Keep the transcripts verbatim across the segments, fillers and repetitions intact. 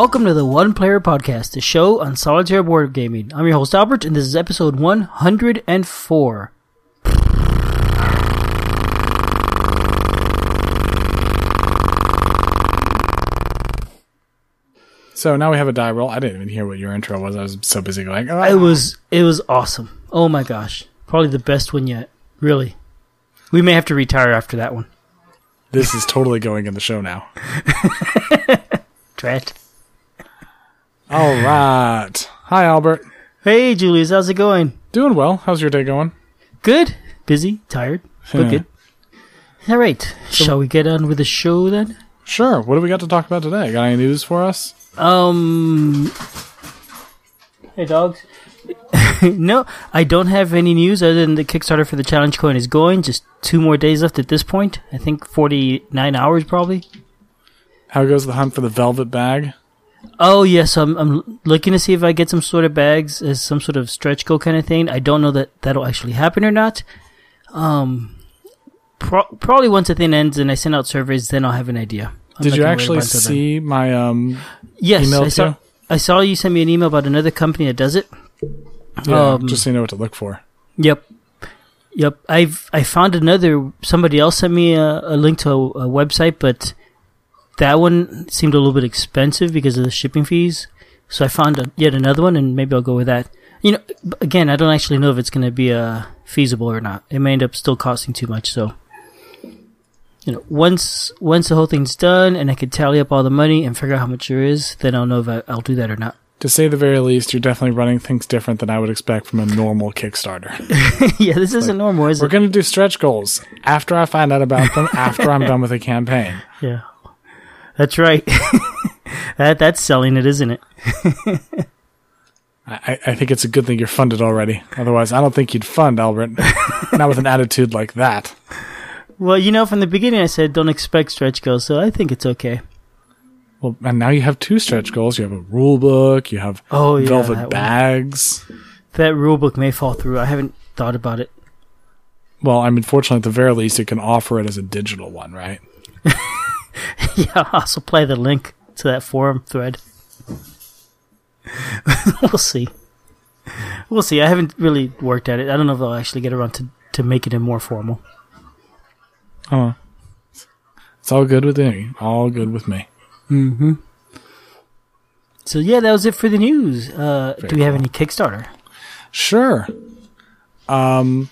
Welcome to the One Player Podcast, the show on solitaire board gaming. I'm your host Albert, and this is episode one hundred four. So now we have a die roll. I didn't even hear what your intro was. I was so busy going, oh. It was it was awesome. Oh my gosh. Probably the best one yet. Really. We may have to retire after that one. This is totally going in the show now. Brett. All right. Hi, Albert. Hey, Julius. How's it going? Doing well. How's your day going? Good. Busy. Tired. But yeah. Good. All right. So, shall we get on with the show then? Sure. What do we got to talk about today? Got any news for us? Um. Hey, dogs. No, I don't have any news other than the Kickstarter for the challenge coin is going. Just two more days left at this point. I think forty-nine hours probably. How goes the hunt for the velvet bag? Oh, yes. I'm I'm looking to see if I get some sort of bags as some sort of stretch goal kind of thing. I don't know that that'll actually happen or not. Um, pro- Probably once the thing ends and I send out surveys, then I'll have an idea. I'm Did you actually see then. my um? Yes, email I saw, you? I saw you sent me an email about another company that does it. Yeah, um, just so you know what to look for. Yep. Yep. I've I found another. Somebody else sent me a, a link to a, a website, but... that one seemed a little bit expensive because of the shipping fees, so I found a, yet another one, and maybe I'll go with that. You know, again, I don't actually know if it's going to be uh, feasible or not. It may end up still costing too much. So, you know, once once the whole thing's done and I can tally up all the money and figure out how much there is, then I'll know if I, I'll do that or not. To say the very least, you're definitely running things different than I would expect from a normal Kickstarter. Yeah, this isn't like, normal, is we're it? We're going to do stretch goals after I find out about them, after I'm done with the campaign. Yeah. That's right. that That's selling it, isn't it? I, I think it's a good thing you're funded already. Otherwise, I don't think you'd fund, Albert. Not with an attitude like that. Well, you know, from the beginning I said don't expect stretch goals, so I think it's okay. Well, and now you have two stretch goals. You have a rule book. You have oh, yeah, velvet that bags. One. That rule book may fall through. I haven't thought about it. Well, I mean, fortunately, at the very least, you can offer it as a digital one, right? Yeah, I'll supply the link to that forum thread. We'll see. We'll see. I haven't really worked at it. I don't know if I'll actually get around to, to making it more formal. Oh. It's all good with me. All good with me. Mm-hmm. So, yeah, that was it for the news. Uh, do we have cool. any Kickstarter? Sure. Um.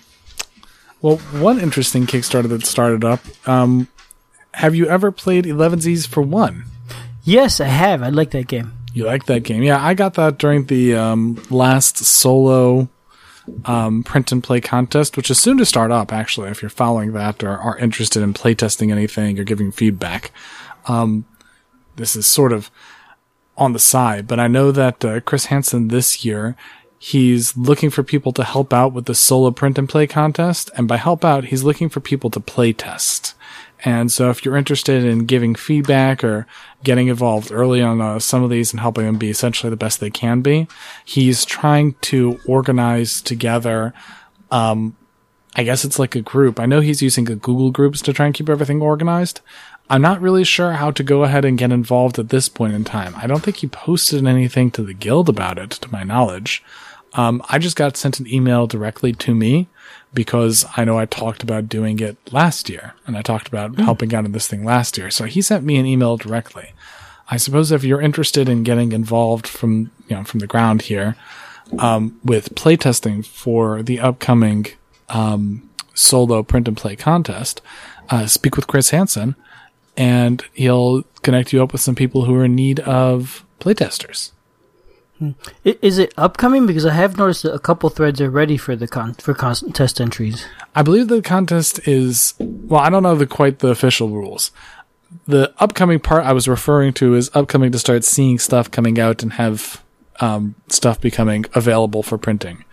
Well, one interesting Kickstarter that started up... Um, have you ever played Elevenses for One? Yes, I have. I like that game. You like that game? Yeah, I got that during the um, last solo um, print and play contest, which is soon to start up, actually, if you're following that or are interested in playtesting anything or giving feedback. Um, this is sort of on the side, but I know that uh, Chris Hansen this year, he's looking for people to help out with the solo print and play contest, and by help out, he's looking for people to playtest. And so if you're interested in giving feedback or getting involved early on uh, some of these and helping them be essentially the best they can be, he's trying to organize together, um, I guess it's like a group. I know he's using the Google Groups to try and keep everything organized. I'm not really sure how to go ahead and get involved at this point in time. I don't think he posted anything to the guild about it, to my knowledge. Um, I just got sent an email directly to me because I know I talked about doing it last year and I talked about mm. helping out in this thing last year. So he sent me an email directly. I suppose if you're interested in getting involved from, you know, from the ground here, um, with playtesting for the upcoming, um, solo print and play contest, uh, speak with Chris Hansen and he'll connect you up with some people who are in need of playtesters. Is it upcoming? Because I have noticed that a couple threads are ready for the con- for contest entries. I believe the contest is... Well, I don't know the quite the official rules. The upcoming part I was referring to is upcoming to start seeing stuff coming out and have um, stuff becoming available for printing.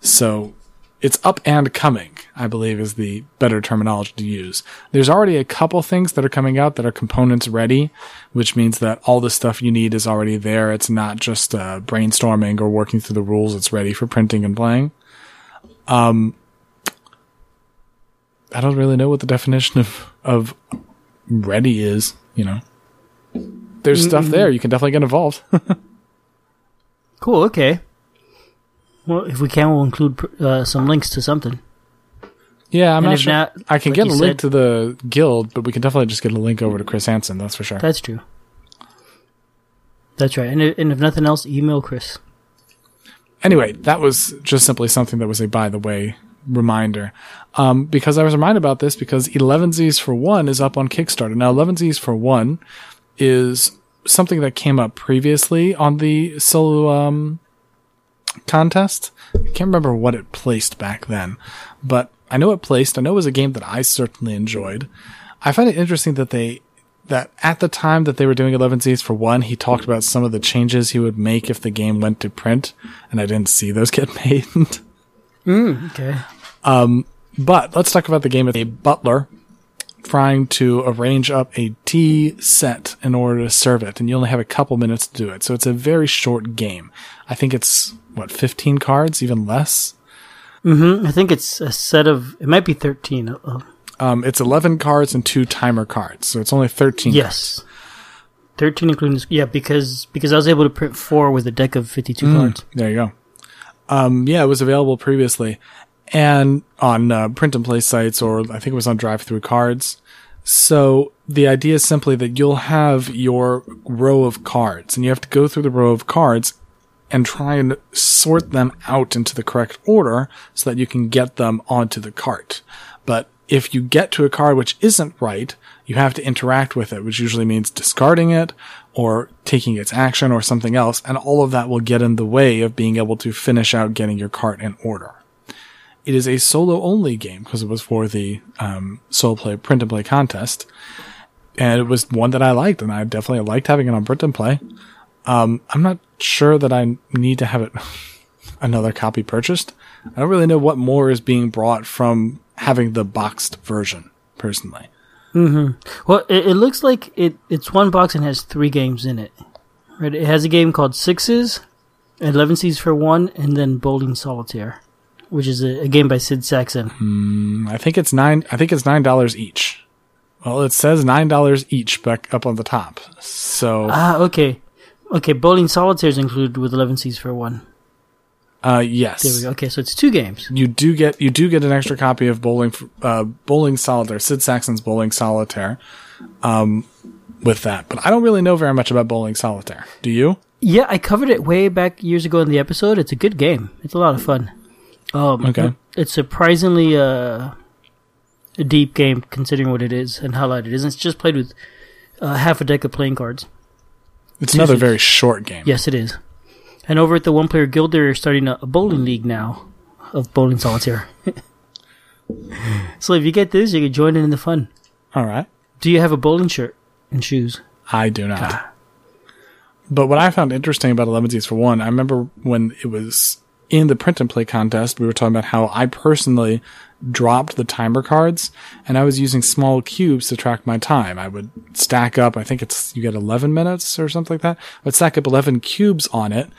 So it's up and coming, I believe, is the better terminology to use. There's already a couple things that are coming out that are components ready, which means that all the stuff you need is already there. It's not just uh, brainstorming or working through the rules. It's ready for printing and playing. Um, I don't really know what the definition of, of ready is, you know. there's mm-hmm. stuff there. You can definitely get involved. Cool. Okay. Well, if we can, we'll include uh, some links to something. Yeah, I'm and not sure. Not, I can like get a link said, to the guild, but we can definitely just get a link over to Chris Hansen. That's for sure. That's true. That's right. And, and if nothing else, email Chris. Anyway, that was just simply something that was a by the way reminder. Um, because I was reminded about this because Elevenses for One is up on Kickstarter. Now, Elevenses for One is something that came up previously on the solo um, contest. I can't remember what it placed back then, but I know it placed. I know it was a game that I certainly enjoyed. I find it interesting that they that at the time that they were doing Elevenses for One, he talked about some of the changes he would make if the game went to print, and I didn't see those get made. mm, okay. Um, but let's talk about the game of a butler trying to arrange up a tea set in order to serve it, and you only have a couple minutes to do it. So it's a very short game. I think it's, what, fifteen cards, even less? Mm-hmm. I think it's a set of... It might be thirteen. Uh-oh. Um, it's eleven cards and two timer cards, so it's only thirteen yes. cards. Yes. thirteen including... Yeah, because because I was able to print four with a deck of fifty-two mm, cards. There you go. Um, yeah, it was available previously and on uh, print-and-play sites, or I think it was on drive-through cards. So the idea is simply that you'll have your row of cards, and you have to go through the row of cards and try and sort them out into the correct order so that you can get them onto the cart. But if you get to a card which isn't right, you have to interact with it, which usually means discarding it or taking its action or something else, and all of that will get in the way of being able to finish out getting your cart in order. It is a solo-only game because it was for the um, solo play print-and-play contest, and it was one that I liked, and I definitely liked having it on print-and-play. Um, I'm not sure that I need to have it another copy purchased. I don't really know what more is being brought from having the boxed version, personally. Mm-hmm. Well, it, it looks like it, it's one box and has three games in it. Right? It has a game called Sixes, Elevenses for One, and then Bowling Solitaire, which is a, a game by Sid Sackson. Mm, I think it's nine. I think it's nine dollars each. Well, it says nine dollars each back up on the top. So ah, okay. Okay, Bowling Solitaire is included with Elevenses for One. Uh, yes. There we go. Okay, so it's two games. You do get you do get an extra copy of Bowling uh, Bowling Solitaire, Sid Sackson's Bowling Solitaire, um, with that. But I don't really know very much about Bowling Solitaire. Do you? Yeah, I covered it way back years ago in the episode. It's a good game. It's a lot of fun. Um, okay. It's surprisingly uh, a deep game considering what it is and how light it is. And it's just played with uh, half a deck of playing cards. It's another very short game. Yes, it is. And over at the One Player Guild, they're starting a bowling league now of Bowling Solitaire. So if you get this, you can join in in the fun. All right. Do you have a bowling shirt and shoes? I do not. God. But what I found interesting about Elevenses for One, I remember when it was in the print and play contest, we were talking about how I personally dropped the timer cards, and I was using small cubes to track my time. I would stack up, I think it's, you get eleven minutes or something like that. I would stack up eleven cubes on it.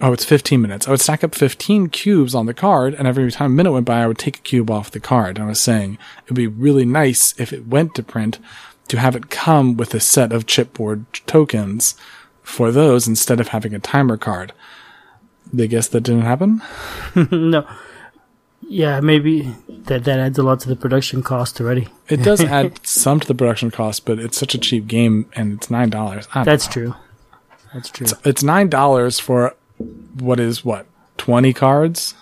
Oh, it's fifteen minutes. I would stack up fifteen cubes on the card, and every time a minute went by, I would take a cube off the card. And I was saying it would be really nice if it went to print to have it come with a set of chipboard tokens for those instead of having a timer card. They guess that didn't happen? No. Yeah, maybe that that adds a lot to the production cost already. It does add some to the production cost, but it's such a cheap game, and it's nine dollars. That's know. true. That's true. It's, it's nine dollars for what is what twenty cards.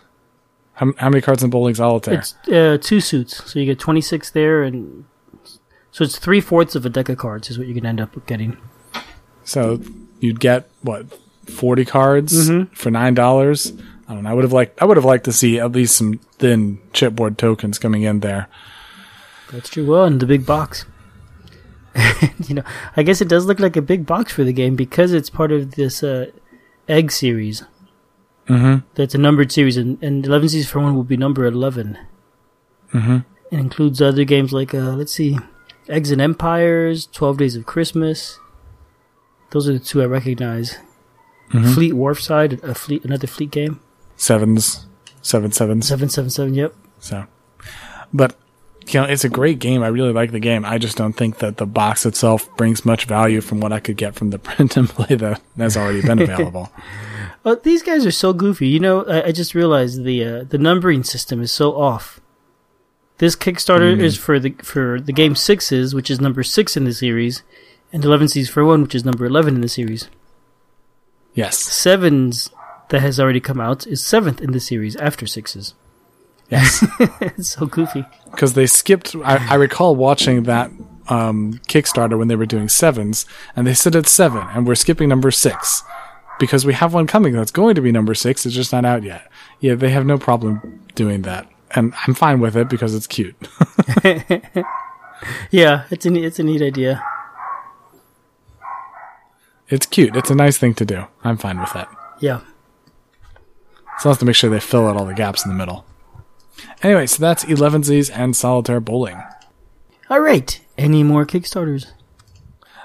How, how many cards in Bowling Solitaire? It's uh, two suits, so you get twenty six there, and so it's three fourths of a deck of cards is what you can end up getting. So you'd get what forty cards mm-hmm. for nine dollars. I don't know. I would have liked. I would have liked to see at least some thin chipboard tokens coming in there. That's true. Well, in the big box, you know, I guess it does look like a big box for the game because it's part of this uh, egg series. Mm-hmm. That's a numbered series, and, and Elevenses for One will be number eleven. Mm-hmm. It includes other games like uh, let's see, Eggs and Empires, Twelve Days of Christmas. Those are the two I recognize. Mm-hmm. Fleet Wharfside, a fleet, another fleet game. Sevens. Seven sevens. Seven seven seven, yep. So but you know, it's a great game. I really like the game. I just don't think that the box itself brings much value from what I could get from the print and play that has already been available. Well, these guys are so goofy. You know, I, I just realized the uh, the numbering system is so off. This Kickstarter mm. is for the for the game Sixes, which is number six in the series, and Elevenses for One, which is number eleven in the series. Yes. Sevens that has already come out is seventh in the series after Sixes. Yes. It's so goofy. Because they skipped... I, I recall watching that um, Kickstarter when they were doing Sevens, and they said it's seven, and we're skipping number six. Because we have one coming that's going to be number six, it's just not out yet. Yeah, they have no problem doing that. And I'm fine with it because it's cute. Yeah, it's a, it's a neat idea. It's cute. It's a nice thing to do. I'm fine with that. Yeah. So I'll have to make sure they fill out all the gaps in the middle. Anyway, so that's Elevenses and Solitaire Bowling. All right. Any more Kickstarters?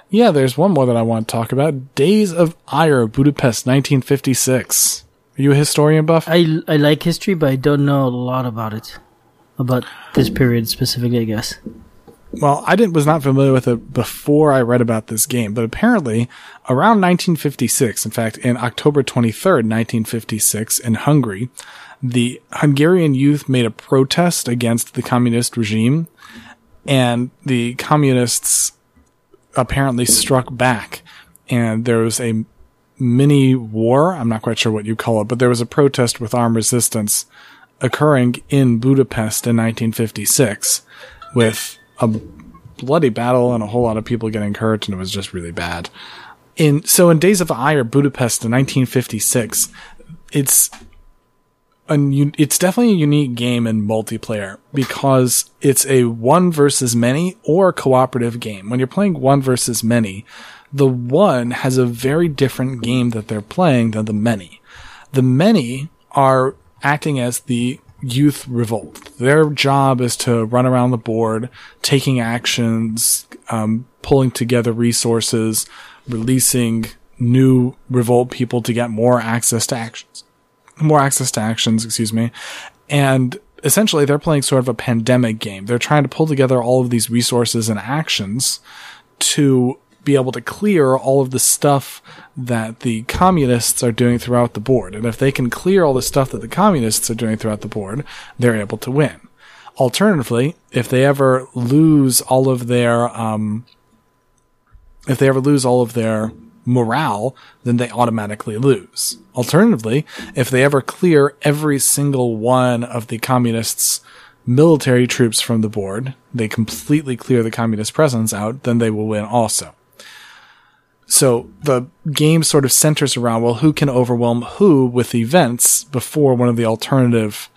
Yeah, there's one more that I want to talk about. Days of Ire, Budapest, nineteen fifty-six. Are you a historian buff? I, I like history, but I don't know a lot about it. About this period specifically, I guess. Well, I didn't was not familiar with it before I read about this game, but apparently around nineteen fifty-six, in fact, in October twenty-third, nineteen fifty-six, in Hungary, the Hungarian youth made a protest against the communist regime, and the communists apparently struck back, and there was a mini war, I'm not quite sure what you call it, but there was a protest with armed resistance occurring in Budapest in nineteen fifty-six with a bloody battle and a whole lot of people getting hurt, and it was just really bad. In so in Days of Ire, Budapest in nineteen fifty-six, it's un, it's definitely a unique game in multiplayer because it's a one versus many or cooperative game. When you're playing one versus many, the one has a very different game that they're playing than the many. The many are acting as the youth revolt. Their job is to run around the board, taking actions, um, pulling together resources, releasing new revolt people to get more access to actions, more access to actions, excuse me. And essentially they're playing sort of a pandemic game. They're trying to pull together all of these resources and actions to be able to clear all of the stuff that the communists are doing throughout the board. And if they can clear all the stuff that the communists are doing throughout the board, they're able to win. Alternatively, if they ever lose all of their, um, if they ever lose all of their morale, then they automatically lose. Alternatively, if they ever clear every single one of the communists' military troops from the board, they completely clear the communist presence out, then they will win also. So the game sort of centers around, well, who can overwhelm who with events before one of the alternative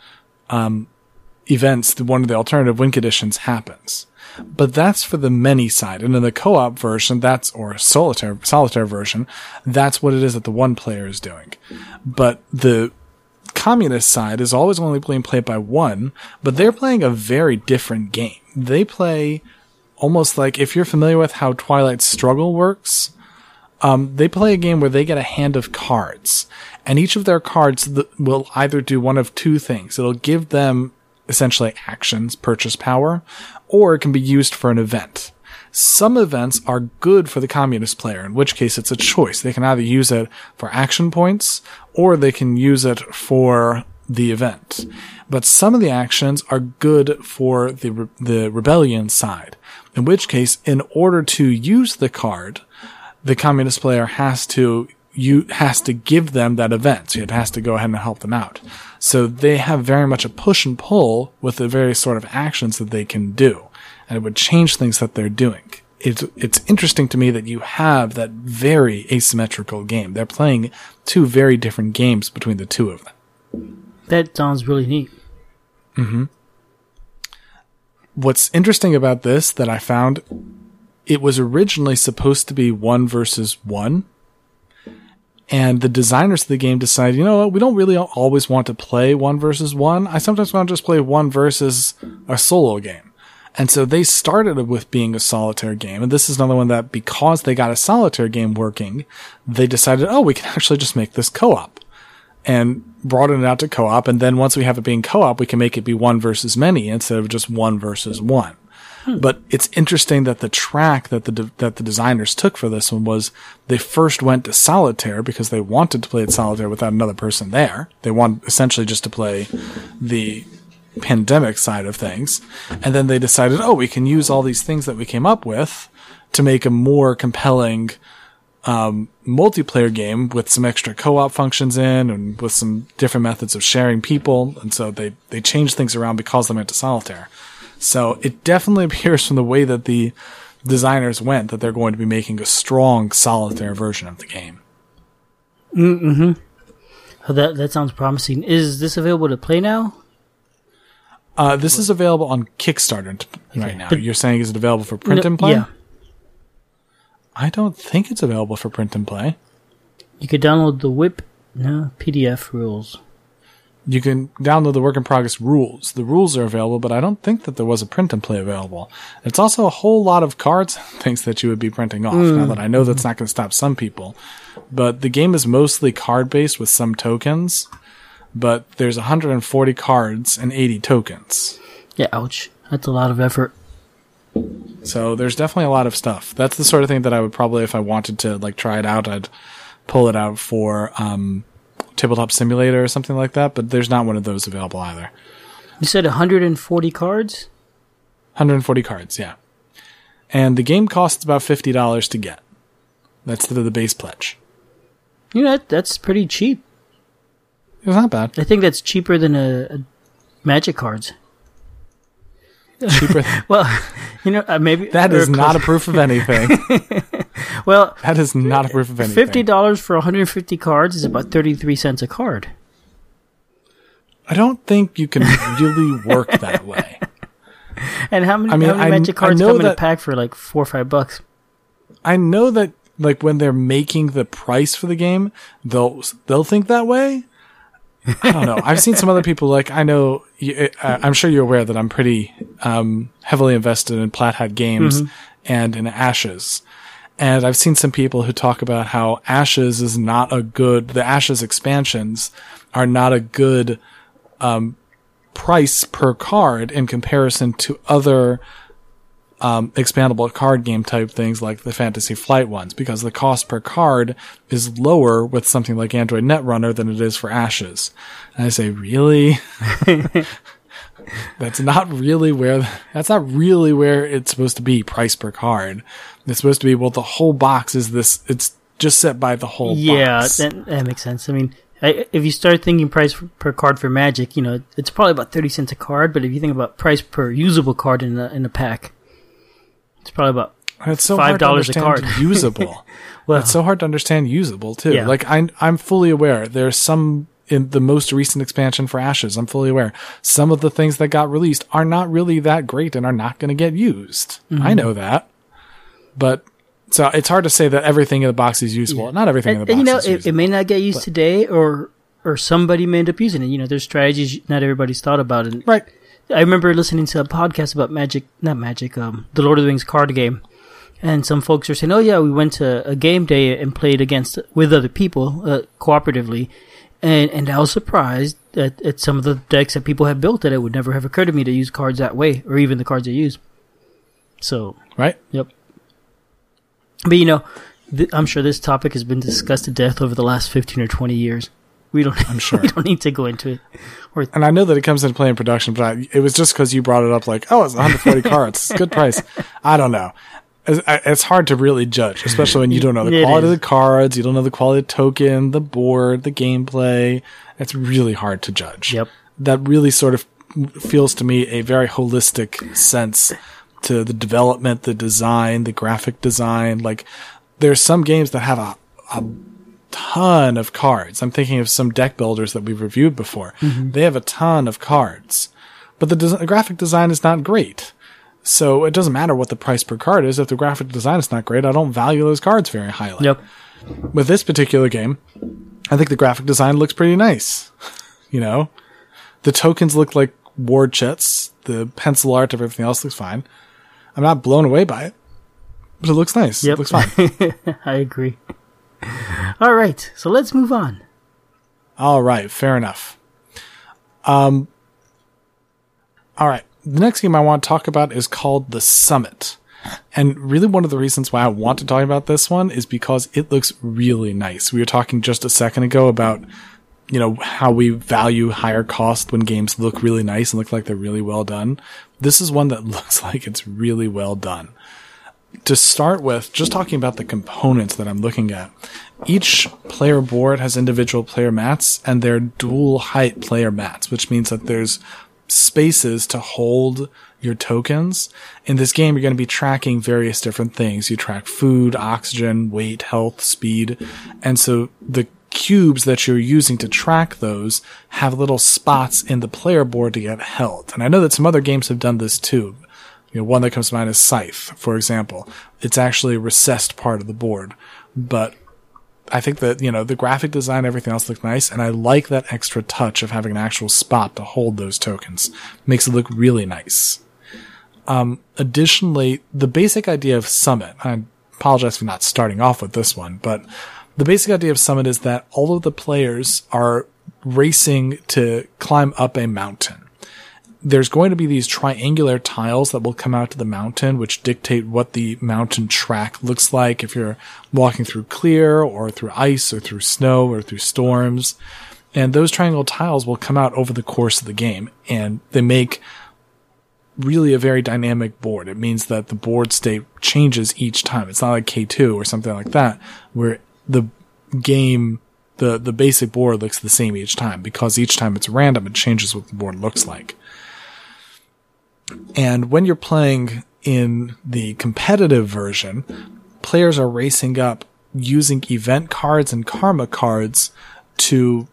um, events, one of the alternative win conditions happens. But that's for the many side. And in the co-op version, that's, or solitaire, solitaire version, that's what it is that the one player is doing. But the communist side is always only being played by one, but they're playing a very different game. They play almost like, if you're familiar with how Twilight Struggle works, um, they play a game where they get a hand of cards, and each of their cards th- will either do one of two things. It'll give them essentially actions, purchase power, or it can be used for an event. Some events are good for the communist player, in which case it's a choice. They can either use it for action points or they can use it for the event. But some of the actions are good for the re- the rebellion side, in which case, in order to use the card, the communist player has to you has to give them that event. So it has to go ahead and help them out. So they have very much a push and pull with the various sort of actions that they can do. And it would change things that they're doing. It's, it's interesting to me that you have that very asymmetrical game. They're playing two very different games between the two of them. That sounds really neat. Mm-hmm. What's interesting about this that I found, it was originally supposed to be one versus one. And the designers of the game decided, you know what, we don't really always want to play one versus one. I sometimes want to just play one versus a solo game. And so they started with being a solitaire game. And this is another one that because they got a solitaire game working, they decided, oh, we can actually just make this co-op. and broaden it out to co-op. And then once we have it being co-op, we can make it be one versus many instead of just one versus one. Hmm. But it's interesting that the track that the de- that the designers took for this one was they first went to solitaire because they wanted to play it solitaire without another person there. They wanted essentially just to play the pandemic side of things. And then they decided, oh, we can use all these things that we came up with to make a more compelling um multiplayer game with some extra co-op functions in and with some different methods of sharing people. And so they they changed things around because they went to solitaire. So it definitely appears from the way that the designers went that they're going to be making a strong solitaire version of the game. Mm-hmm. Oh, that, that sounds promising. Is this available to play now? Uh, this what? is available on Kickstarter right okay, now. You're saying is it available for print no, and play? Yeah. I don't think it's available for print and play. You could download the W I P no, P D F rules. You can download the work in progress rules. The rules are available, but I don't think that there was a print and play available. It's also a whole lot of cards and things that you would be printing off. Mm. Now that I know that's not going to stop some people, but the game is mostly card based with some tokens. But there's one hundred forty cards and eighty tokens. Yeah, ouch! That's a lot of effort. So there's definitely a lot of stuff. That's the sort of thing that I would probably, if I wanted to like try it out, I'd pull it out for um, Tabletop Simulator or something like that. But there's not one of those available either. You said one hundred forty cards? one hundred forty cards, yeah. And the game costs about fifty dollars to get. That's the, the base pledge. You know, that, that's pretty cheap. It's not bad. I think that's cheaper than a, a Magic cards. Cheaper. Th- well, you know, uh, maybe that is not a proof of anything. Well, that is not a proof of anything. Fifty dollars for one hundred and fifty cards is about thirty-three cents a card. I don't think you can really work that way. And how many, I mean, how many Magic cards come that, in a pack for like four or five bucks? I know that, like when they're making the price for the game, they'll they'll think that way. I don't know. I've seen some other people like, I know, you, uh, I'm sure you're aware that I'm pretty um, heavily invested in Plaid Hat Games mm-hmm. and in Ashes. And I've seen some people who talk about how Ashes is not a good, the Ashes expansions are not a good um, price per card in comparison to other um, expandable card game type things like the Fantasy Flight ones, because the cost per card is lower with something like Android Netrunner than it is for Ashes. And I say, really? That's not really where, that's not really where it's supposed to be price per card. It's supposed to be, well, the whole box is this, it's just set by the whole yeah, box. Yeah, that, that makes sense. I mean, I, if you start thinking price per card for Magic, you know, it's probably about thirty cents a card, but if you think about price per usable card in a, in a pack, it's probably about it's so five dollars a card. Usable. Well, it's so hard to understand usable too. Yeah. Like I, I'm fully aware. There's some in the most recent expansion for Ashes. I'm fully aware. Some of the things that got released are not really that great and are not going to get used. Mm-hmm. I know that, but so it's hard to say that everything in the box is usable. Yeah. Not everything and, in the box. And you know, is it, usable, it may not get used but, today, or or somebody may end up using it. You know, there's strategies not everybody's thought about, and right. I remember listening to a podcast about Magic, not Magic, um, the Lord of the Rings card game. And some folks are saying, oh yeah, we went to a game day and played against, with other people, uh, cooperatively. And, and I was surprised at, at some of the decks that people had built that it would never have occurred to me to use cards that way, or even the cards they use. So. Right. Yep. But you know, th- I'm sure this topic has been discussed to death over the last fifteen or twenty years. We don't. I'm sure. We don't need to go into it. Or th- and I know that it comes into play in production, but I, it was just because you brought it up. Like, oh, it's one hundred forty cards. It's good price. I don't know. It's, it's hard to really judge, especially when you don't know the it quality is. of the cards, you don't know the quality of the token, the board, the gameplay. It's really hard to judge. Yep. That really sort of feels to me a very holistic sense to the development, the design, the graphic design. Like, there's some games that have a. a ton of cards. I'm thinking of some deck builders that we've reviewed before. Mm-hmm. They have a ton of cards, but the, des- the graphic design is not great. So it doesn't matter what the price per card is. If the graphic design is not great, I don't value those cards very highly. Yep. With this particular game, I think the graphic design looks pretty nice. You know, the tokens look like war chests. The pencil art of everything else looks fine. I'm not blown away by it, but it looks nice. Yep. It looks fine. I agree. All right, so let's move on. All right, fair enough. Um, all right, the next game I want to talk about is called The Summit. And really one of the reasons why I want to talk about this one is because it looks really nice. We were talking just a second ago about, you know, how we value higher cost when games look really nice and look like they're really well done. This is one that looks like it's really well done. To start with, just talking about the components that I'm looking at, each player board has individual player mats and they're dual height player mats, which means that there's spaces to hold your tokens. In this game, you're going to be tracking various different things. You track food, oxygen, weight, health, speed. And so the cubes that you're using to track those have little spots in the player board to get held. And I know that some other games have done this too. You know, one that comes to mind is Scythe, for example. It's actually a recessed part of the board. But I think that, you know, the graphic design, everything else looked nice, and I like that extra touch of having an actual spot to hold those tokens. Makes it look really nice. Um, additionally, the basic idea of Summit, I apologize for not starting off with this one, but the basic idea of Summit is that all of the players are racing to climb up a mountain. There's going to be these triangular tiles that will come out to the mountain, which dictate what the mountain track looks like if you're walking through clear or through ice or through snow or through storms. And those triangle tiles will come out over the course of the game, and they make really a very dynamic board. It means that the board state changes each time. It's not like K two or something like that, where the game, the, the basic board looks the same each time, because each time it's random, it changes what the board looks like. And when you're playing in the competitive version, players are racing up using event cards and karma cards to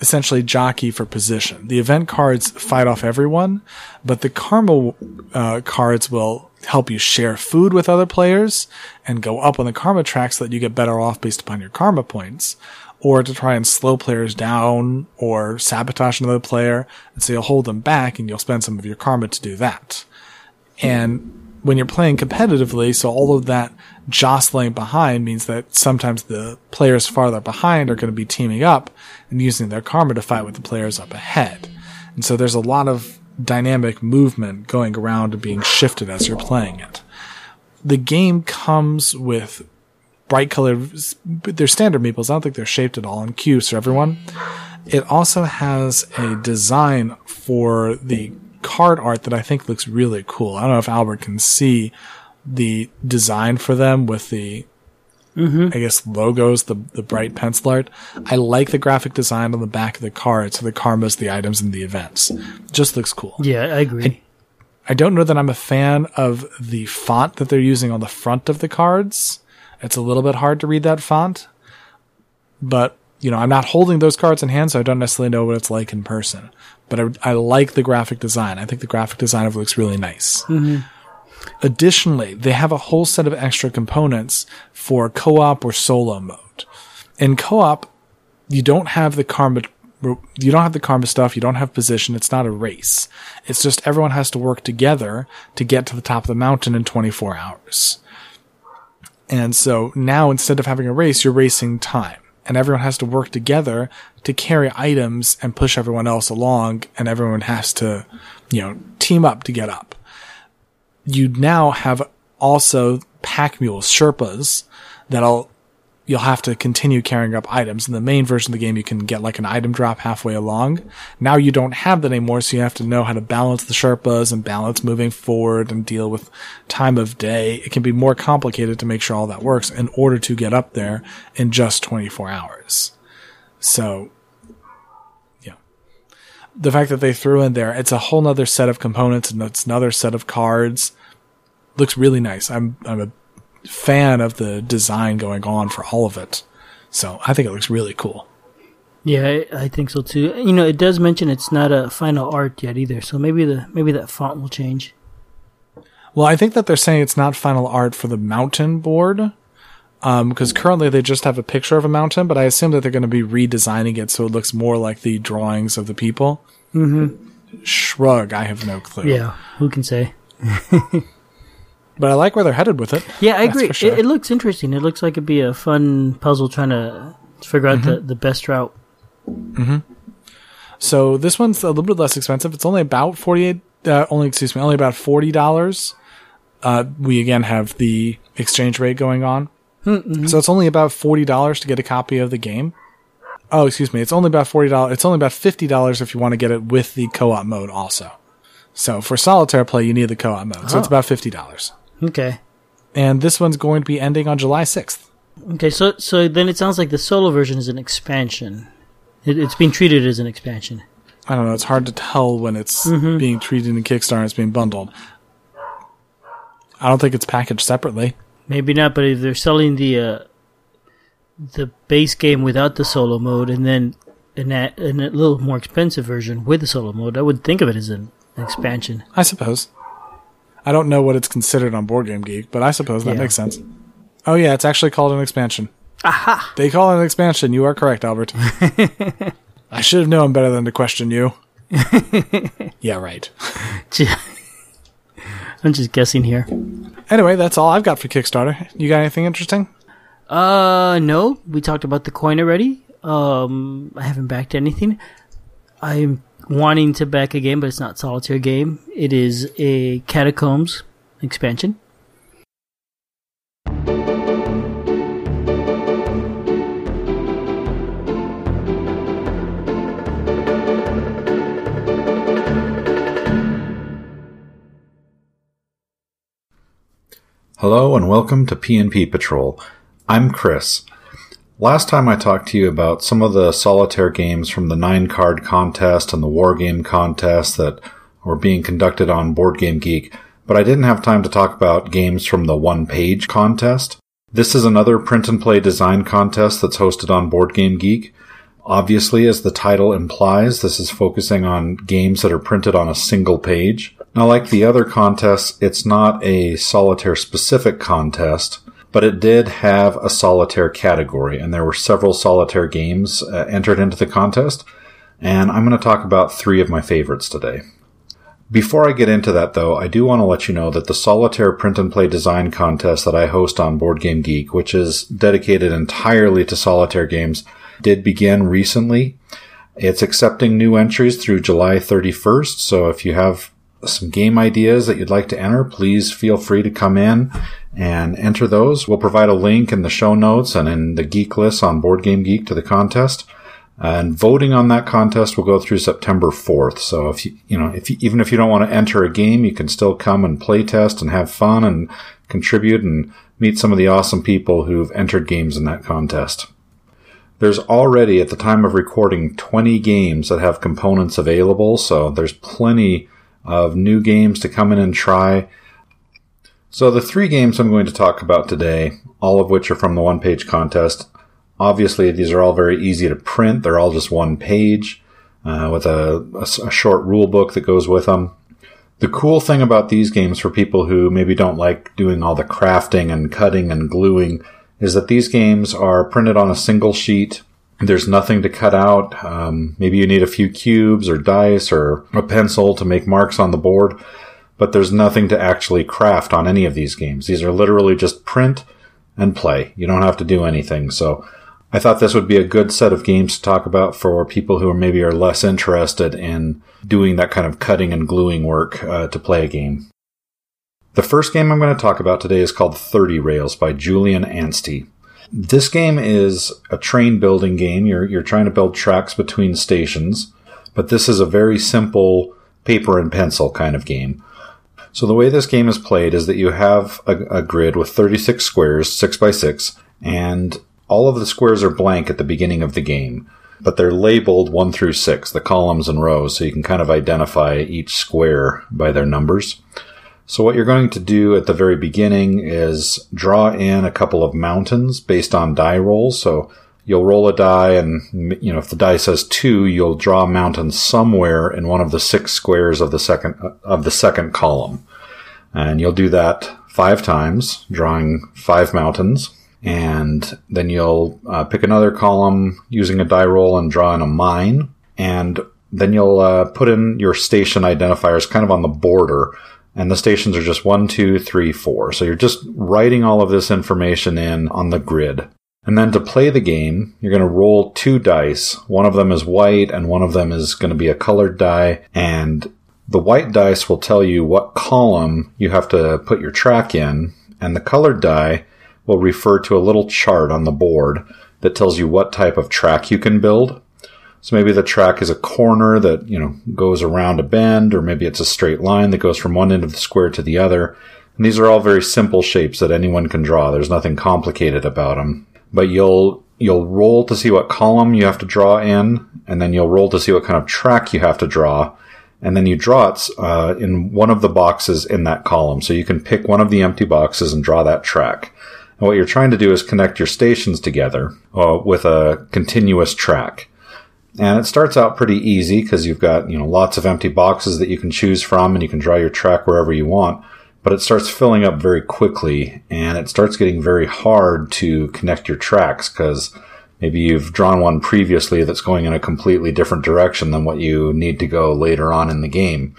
essentially jockey for position. The event cards fight off everyone, but the karma uh, cards will help you share food with other players and go up on the karma track so that you get better off based upon your karma points, or to try and slow players down or sabotage another player. And so you'll hold them back and you'll spend some of your karma to do that. And when you're playing competitively, so all of that jostling behind means that sometimes the players farther behind are going to be teaming up and using their karma to fight with the players up ahead. And so there's a lot of dynamic movement going around and being shifted as you're playing it. The game comes with bright colored, they're standard meeples. I don't think they're shaped at all in cubes for everyone. It also has a design for the card art that I think looks really cool. I don't know if Albert can see the design for them with the, mm-hmm. I guess, logos, the, the bright pencil art. I like the graphic design on the back of the cards, so the karmas, the items, and the events. Just looks cool. Yeah, I agree. I, I don't know that I'm a fan of the font that they're using on the front of the cards. It's a little bit hard to read that font, but, you know, I'm not holding those cards in hand, so I don't necessarily know what it's like in person. But I, I like the graphic design. I think the graphic design of it looks really nice. Mm-hmm. Additionally, they have a whole set of extra components for co-op or solo mode. In co-op, you don't have the karma, you don't have the karma stuff. You don't have position. It's not a race. It's just everyone has to work together to get to the top of the mountain in twenty-four hours. And so now, instead of having a race, you're racing time. And everyone has to work together to carry items and push everyone else along. And everyone has to, you know, team up to get up. You now have also pack mules, Sherpas, that'll, you'll have to continue carrying up items. In the main version of the game, you can get like an item drop halfway along. Now you don't have that anymore, so you have to know how to balance the Sherpas and balance moving forward and deal with time of day. It can be more complicated to make sure all that works in order to get up there in just twenty-four hours. So, yeah. The fact that they threw in there, it's a whole nother set of components and it's another set of cards. Looks really nice. I'm, I'm a fan of the design going on for all of it. So I think it looks really cool. Yeah, I, I think so too. You know, it does mention it's not a final art yet either. So maybe the maybe that font will change. Well, I think that they're saying it's not final art for the mountain board. Um, because currently they just have a picture of a mountain, but I assume that they're going to be redesigning it so it looks more like the drawings of the people. Mm-hmm. Shrug, I have no clue. Yeah, who can say? But I like where they're headed with it. Yeah, I That's agree. Sure. It, it looks interesting. It looks like it'd be a fun puzzle trying to figure out mm-hmm. the, the best route. Mm-hmm. So this one's a little bit less expensive. It's only about forty-eight. Uh, only excuse me, only about forty dollars. Uh, we again have the exchange rate going on, mm-hmm. so it's only about forty dollars to get a copy of the game. Oh, excuse me. It's only about forty dollars. It's only about fifty dollars if you want to get it with the co-op mode also. So for solitaire play, you need the co-op mode. So oh. it's about fifty dollars. Okay. And this one's going to be ending on July sixth. Okay. So so then it sounds like the solo version is an expansion. It, it's being treated as an expansion. I don't know. It's hard to tell when it's mm-hmm. being treated in Kickstarter and it's being bundled. I don't think it's packaged separately. Maybe not, but if they're selling the... Uh the base game without the solo mode and then in that in a little more expensive version with the solo mode, I would think of it as an expansion. I suppose. I don't know what it's considered on BoardGameGeek, but I suppose that yeah. makes sense. Oh yeah, it's actually called an expansion. Aha! They call it an expansion. You are correct, Albert. I should have known better than to question you. Yeah, right. I'm just guessing here. Anyway, that's all I've got for Kickstarter. You got anything interesting? Uh, no. We talked about the coin already. Um, I haven't backed anything. I'm wanting to back a game, but it's not a solitaire game. It is a Catacombs expansion. Hello and welcome to P N P Patrol. I'm Chris. Last time I talked to you about some of the solitaire games from the nine-card contest and the war game contest that were being conducted on BoardGameGeek, but I didn't have time to talk about games from the one-page contest. This is another print-and-play design contest that's hosted on BoardGameGeek. Obviously, as the title implies, this is focusing on games that are printed on a single page. Now, like the other contests, it's not a solitaire-specific contest, but it did have a solitaire category, and there were several solitaire games uh, entered into the contest, and I'm going to talk about three of my favorites today. Before I get into that, though, I do want to let you know that the solitaire print-and-play design contest that I host on BoardGameGeek, which is dedicated entirely to solitaire games, did begin recently. It's accepting new entries through July thirty-first, so if you have some game ideas that you'd like to enter, please feel free to come in and enter those. We'll provide a link in the show notes and in the geek list on BoardGameGeek to the contest. And voting on that contest will go through September fourth. So if you, you know, if you, even if you don't want to enter a game, you can still come and play test and have fun and contribute and meet some of the awesome people who've entered games in that contest. There's already, at the time of recording, twenty games that have components available. So there's plenty of new games to come in and try. So the three games I'm going to talk about today, all of which are from the one-page contest, obviously these are all very easy to print. They're all just one page uh, with a, a, a short rule book that goes with them. The cool thing about these games for people who maybe don't like doing all the crafting and cutting and gluing is that these games are printed on a single sheet. There's nothing to cut out. Um, maybe you need a few cubes or dice or a pencil to make marks on the board. But there's nothing to actually craft on any of these games. These are literally just print and play. You don't have to do anything. So I thought this would be a good set of games to talk about for people who maybe are less interested in doing that kind of cutting and gluing work uh, to play a game. The first game I'm going to talk about today is called thirty Rails by Julian Anstey. This game is a train building game. You're, you're trying to build tracks between stations, but this is a very simple paper and pencil kind of game. So the way this game is played is that you have a, a grid with thirty-six squares, six by six, and all of the squares are blank at the beginning of the game, but they're labeled one through six, the columns and rows, so you can kind of identify each square by their numbers. So what you're going to do at the very beginning is draw in a couple of mountains based on die rolls. So you'll roll a die, and you know if the die says two, you'll draw a mountain somewhere in one of the six squares of the second of the second column, and you'll do that five times, drawing five mountains, and then you'll uh, pick another column using a die roll and draw in a mine, and then you'll uh, put in your station identifiers kind of on the border, and the stations are just one, two, three, four. So you're just writing all of this information in on the grid. And then to play the game, you're going to roll two dice. One of them is white, and one of them is going to be a colored die. And the white dice will tell you what column you have to put your track in, and the colored die will refer to a little chart on the board that tells you what type of track you can build. So maybe the track is a corner that, you know, goes around a bend, or maybe it's a straight line that goes from one end of the square to the other. And these are all very simple shapes that anyone can draw. There's nothing complicated about them. But you'll you'll roll to see what column you have to draw in, and then you'll roll to see what kind of track you have to draw, and then you draw it uh, in one of the boxes in that column. So you can pick one of the empty boxes and draw that track. And what you're trying to do is connect your stations together uh, with a continuous track. And it starts out pretty easy because you've got, you know, lots of empty boxes that you can choose from, and you can draw your track wherever you want. But it starts filling up very quickly, and it starts getting very hard to connect your tracks because maybe you've drawn one previously that's going in a completely different direction than what you need to go later on in the game.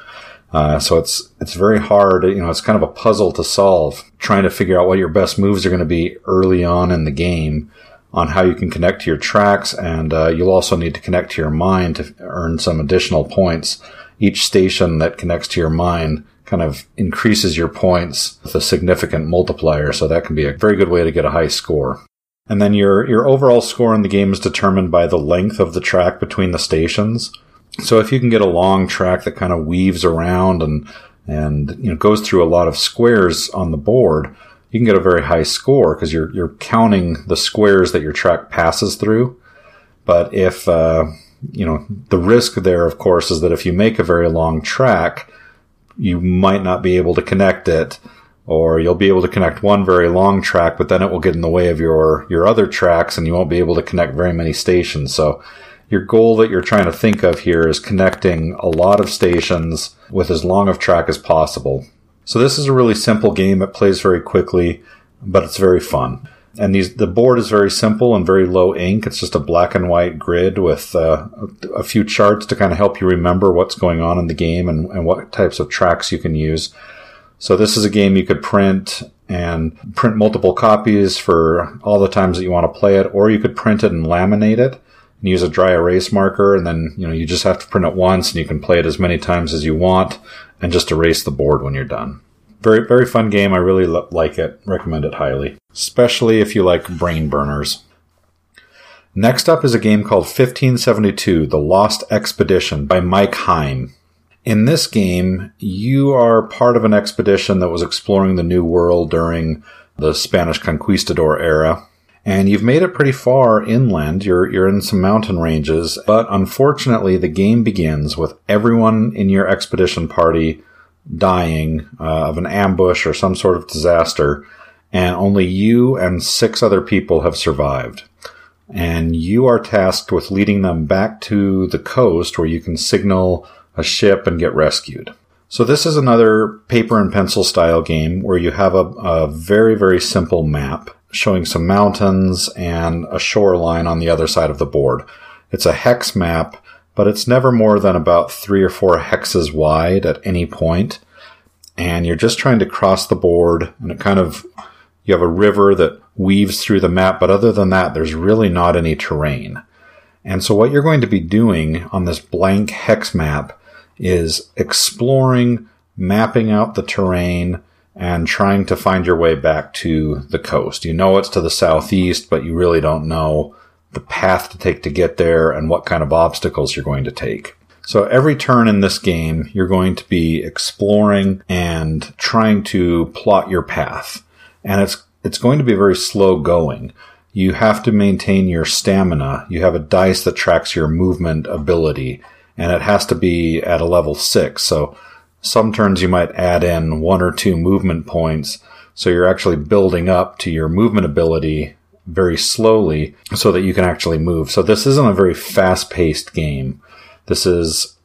Uh, so it's it's very hard, you know, it's kind of a puzzle to solve, trying to figure out what your best moves are going to be early on in the game on how you can connect to your tracks, and uh, you'll also need to connect to your mind to earn some additional points. Each station that connects to your mind kind of increases your points with a significant multiplier, so that can be a very good way to get a high score. And then your your overall score in the game is determined by the length of the track between the stations. So if you can get a long track that kind of weaves around and and you know goes through a lot of squares on the board, you can get a very high score because you're you're counting the squares that your track passes through. But if uh, you know the risk there, of course, is that if you make a very long track, you might not be able to connect it, or you'll be able to connect one very long track, but then it will get in the way of your, your other tracks, and you won't be able to connect very many stations. So your goal that you're trying to think of here is connecting a lot of stations with as long of track as possible. So this is a really simple game. It plays very quickly, but it's very fun. And these, the board is very simple and very low ink. It's just a black and white grid with uh, a few charts to kind of help you remember what's going on in the game and, and what types of tracks you can use. So this is a game you could print and print multiple copies for all the times that you want to play it, or you could print it and laminate it and use a dry erase marker. And then, you know, you just have to print it once and you can play it as many times as you want and just erase the board when you're done. Very, very fun game. I really lo- like it. Recommend it highly, especially if you like brain burners. Next up is a game called fifteen seventy-two, The Lost Expedition by Mike Heim. In this game, you are part of an expedition that was exploring the New World during the Spanish conquistador era. And you've made it pretty far inland. You're, you're in some mountain ranges. But unfortunately, the game begins with everyone in your expedition party dying uh, of an ambush or some sort of disaster, and only you and six other people have survived. And you are tasked with leading them back to the coast where you can signal a ship and get rescued. So this is another paper and pencil style game where you have a, a very, very simple map showing some mountains and a shoreline on the other side of the board. It's a hex map, but it's never more than about three or four hexes wide at any point. And you're just trying to cross the board, and it kind of, you have a river that weaves through the map, but other than that, there's really not any terrain. And so what you're going to be doing on this blank hex map is exploring, mapping out the terrain, and trying to find your way back to the coast. You know it's to the southeast, but you really don't know the path to take to get there, and what kind of obstacles you're going to take. So every turn in this game, you're going to be exploring and trying to plot your path. And it's it's going to be very slow going. You have to maintain your stamina. You have a dice that tracks your movement ability, and it has to be at a level six. So some turns you might add in one or two movement points, so you're actually building up to your movement ability very slowly so that you can actually move. So this isn't a very fast-paced game. This is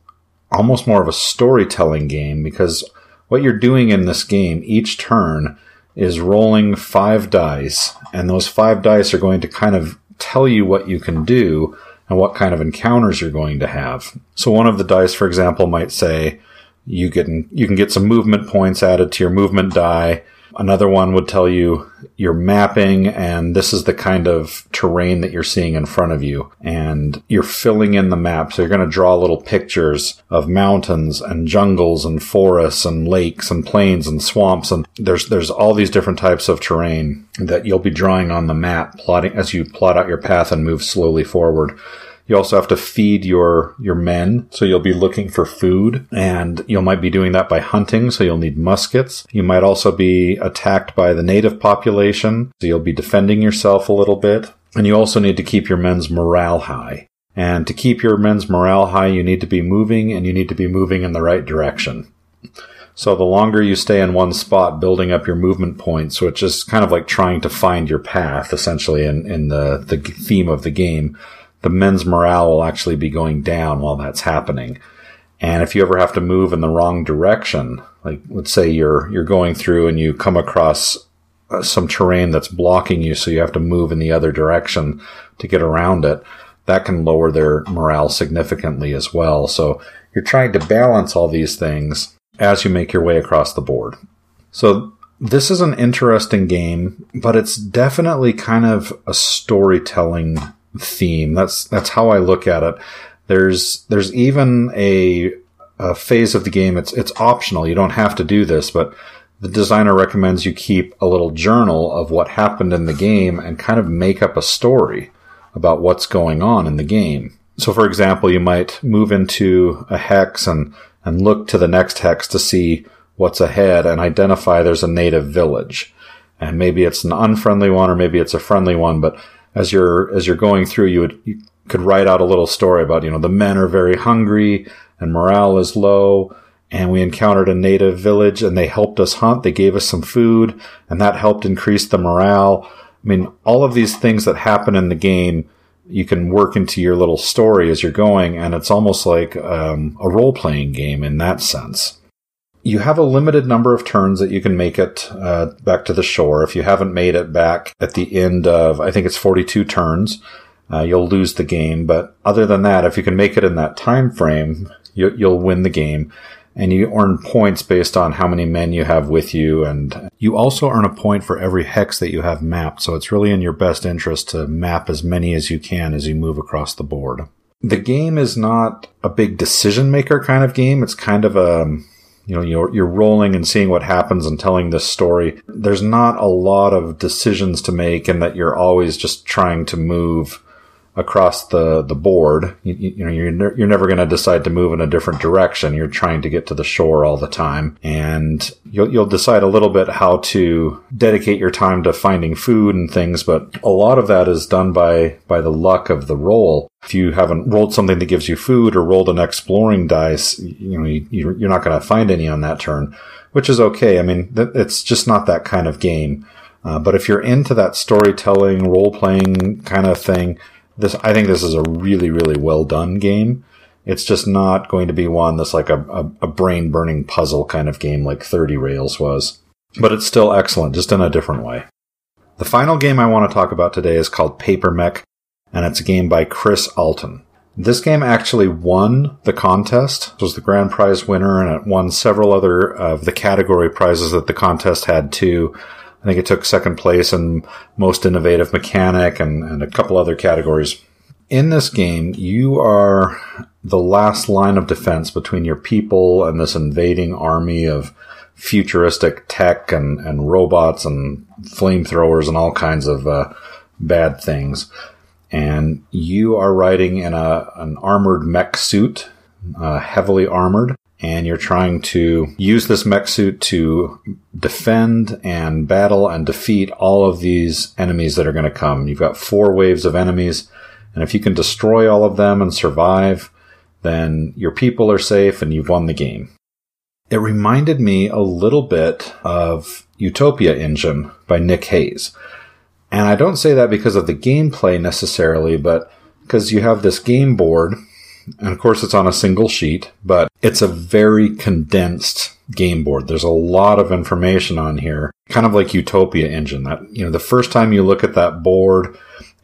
almost more of a storytelling game because what you're doing in this game each turn is rolling five dice, and those five dice are going to kind of tell you what you can do and what kind of encounters you're going to have. So one of the dice, for example, might say you can, you can get some movement points added to your movement die, Another one would tell you your mapping, and this is the kind of terrain that you're seeing in front of you. And you're filling in the map, so you're going to draw little pictures of mountains and jungles and forests and lakes and plains and swamps. And there's there's all these different types of terrain that you'll be drawing on the map, plotting as you plot out your path and move slowly forward. You also have to feed your, your men, so you'll be looking for food, and you might be doing that by hunting, so you'll need muskets. You might also be attacked by the native population, so you'll be defending yourself a little bit. And you also need to keep your men's morale high. And to keep your men's morale high, you need to be moving, and you need to be moving in the right direction. So the longer you stay in one spot, building up your movement points, which is kind of like trying to find your path, essentially, in, in the, the theme of the game, the men's morale will actually be going down while that's happening. And if you ever have to move in the wrong direction, like let's say you're you're going through and you come across uh, some terrain that's blocking you, so you have to move in the other direction to get around it, that can lower their morale significantly as well. So you're trying to balance all these things as you make your way across the board. So this is an interesting game, but it's definitely kind of a storytelling theme. That's that's how I look at it. There's there's even a, a phase of the game. It's it's optional. You don't have to do this, but the designer recommends you keep a little journal of what happened in the game and kind of make up a story about what's going on in the game. So, for example, you might move into a hex and and look to the next hex to see what's ahead and identify there's a native village. And maybe it's an unfriendly one or maybe it's a friendly one, but As you're as you're going through, you would you could write out a little story about, you know, the men are very hungry and morale is low, and we encountered a native village and they helped us hunt. They gave us some food, and that helped increase the morale. I mean, all of these things that happen in the game, you can work into your little story as you're going, and it's almost like um, a role-playing game in that sense. You have a limited number of turns that you can make it uh, back to the shore. If you haven't made it back at the end of, I think it's forty-two turns, uh, you'll lose the game. But other than that, if you can make it in that time frame, you, you'll win the game. And you earn points based on how many men you have with you. And you also earn a point for every hex that you have mapped. So it's really in your best interest to map as many as you can as you move across the board. The game is not a big decision maker kind of game. It's kind of a... You know, you're, you're rolling and seeing what happens and telling this story. There's not a lot of decisions to make in that you're always just trying to move across the, the board. You, you know, you're, ne- you're never going to decide to move in a different direction. You're trying to get to the shore all the time. And you'll, you'll decide a little bit how to dedicate your time to finding food and things. But a lot of that is done by, by the luck of the roll. If you haven't rolled something that gives you food or rolled an exploring dice, you know, you, you're not going to find any on that turn, which is okay. I mean, th- it's just not that kind of game. Uh, but if you're into that storytelling, role-playing kind of thing, this I think this is a really, really well-done game. It's just not going to be one that's like a, a, a brain-burning puzzle kind of game like thirty Rails was. But it's still excellent, just in a different way. The final game I want to talk about today is called Paper Mech, and it's a game by Chris Alton. This game actually won the contest. It was the grand prize winner, and it won several other of the category prizes that the contest had, too. I think it took second place in Most Innovative Mechanic and, and a couple other categories. In this game, you are the last line of defense between your people and this invading army of futuristic tech and, and robots and flamethrowers and all kinds of uh, bad things. And you are riding in a an armored mech suit, uh, heavily armored, and you're trying to use this mech suit to defend and battle and defeat all of these enemies that are going to come. You've got four waves of enemies, and if you can destroy all of them and survive, then your people are safe and you've won the game. It reminded me a little bit of Utopia Engine by Nick Hayes. And I don't say that because of the gameplay necessarily, but because you have this game board, and of course it's on a single sheet, but it's a very condensed game board. There's a lot of information on here, kind of like Utopia Engine. That, you know, the first time you look at that board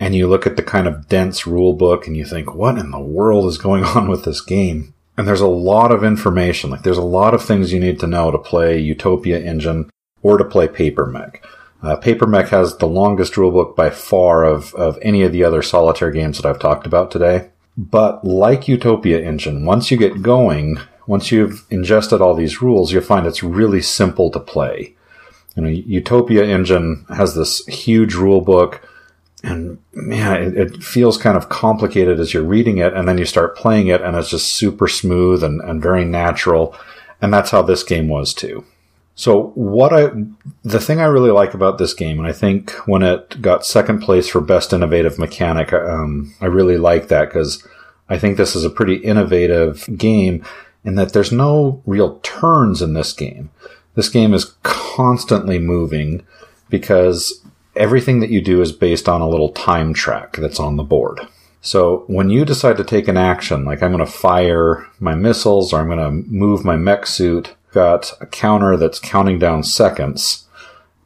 and you look at the kind of dense rule book and you think, what in the world is going on with this game? And there's a lot of information. Like, there's a lot of things you need to know to play Utopia Engine. or to play Paper Mech. Uh, Paper Mech has the longest rulebook by far of, of any of the other solitaire games that I've talked about today. But like Utopia Engine, once you get going, once you've ingested all these rules, you'll find it's really simple to play. You know, Utopia Engine has this huge rule book, and man, it, it feels kind of complicated as you're reading it, and then you start playing it, and it's just super smooth and, and very natural, and that's how this game was too. So what I, the thing I really like about this game, and I think when it got second place for Best Innovative Mechanic, um, I really like that, because I think this is a pretty innovative game in that there's no real turns in this game. This game is constantly moving because everything that you do is based on a little time track that's on the board. So when you decide to take an action, like I'm going to fire my missiles or I'm going to move my mech suit, got a counter that's counting down seconds,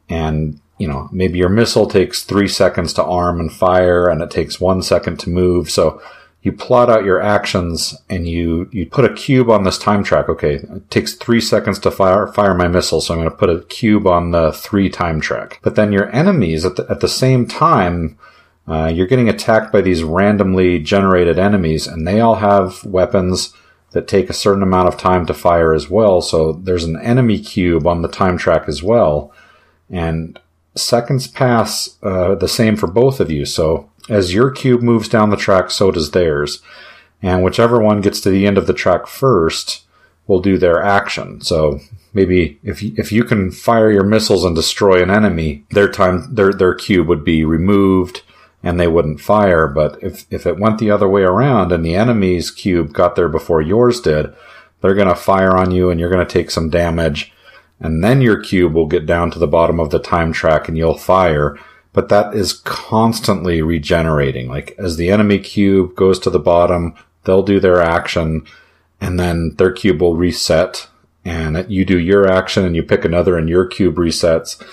and you know, maybe your missile takes three seconds to arm and fire, and it takes one second to move. So you plot out your actions, and you you put a cube on this time track. Okay, it takes three seconds to fire fire my missile, so I'm going to put a cube on the three time track. But then your enemies at the, at the same time, uh, you're getting attacked by these randomly generated enemies, and they all have weapons that take a certain amount of time to fire as well. So there's an enemy cube on the time track as well. And seconds pass uh, the same for both of you. So as your cube moves down the track, so does theirs. And whichever one gets to the end of the track first will do their action. So maybe if you, if you can fire your missiles and destroy an enemy, their time their their cube would be removed, and they wouldn't fire. But if, if it went the other way around and the enemy's cube got there before yours did, they're going to fire on you and you're going to take some damage. And then your cube will get down to the bottom of the time track and you'll fire. But that is constantly regenerating. Like as the enemy cube goes to the bottom, they'll do their action and then their cube will reset. And you do your action and you pick another and your cube resets.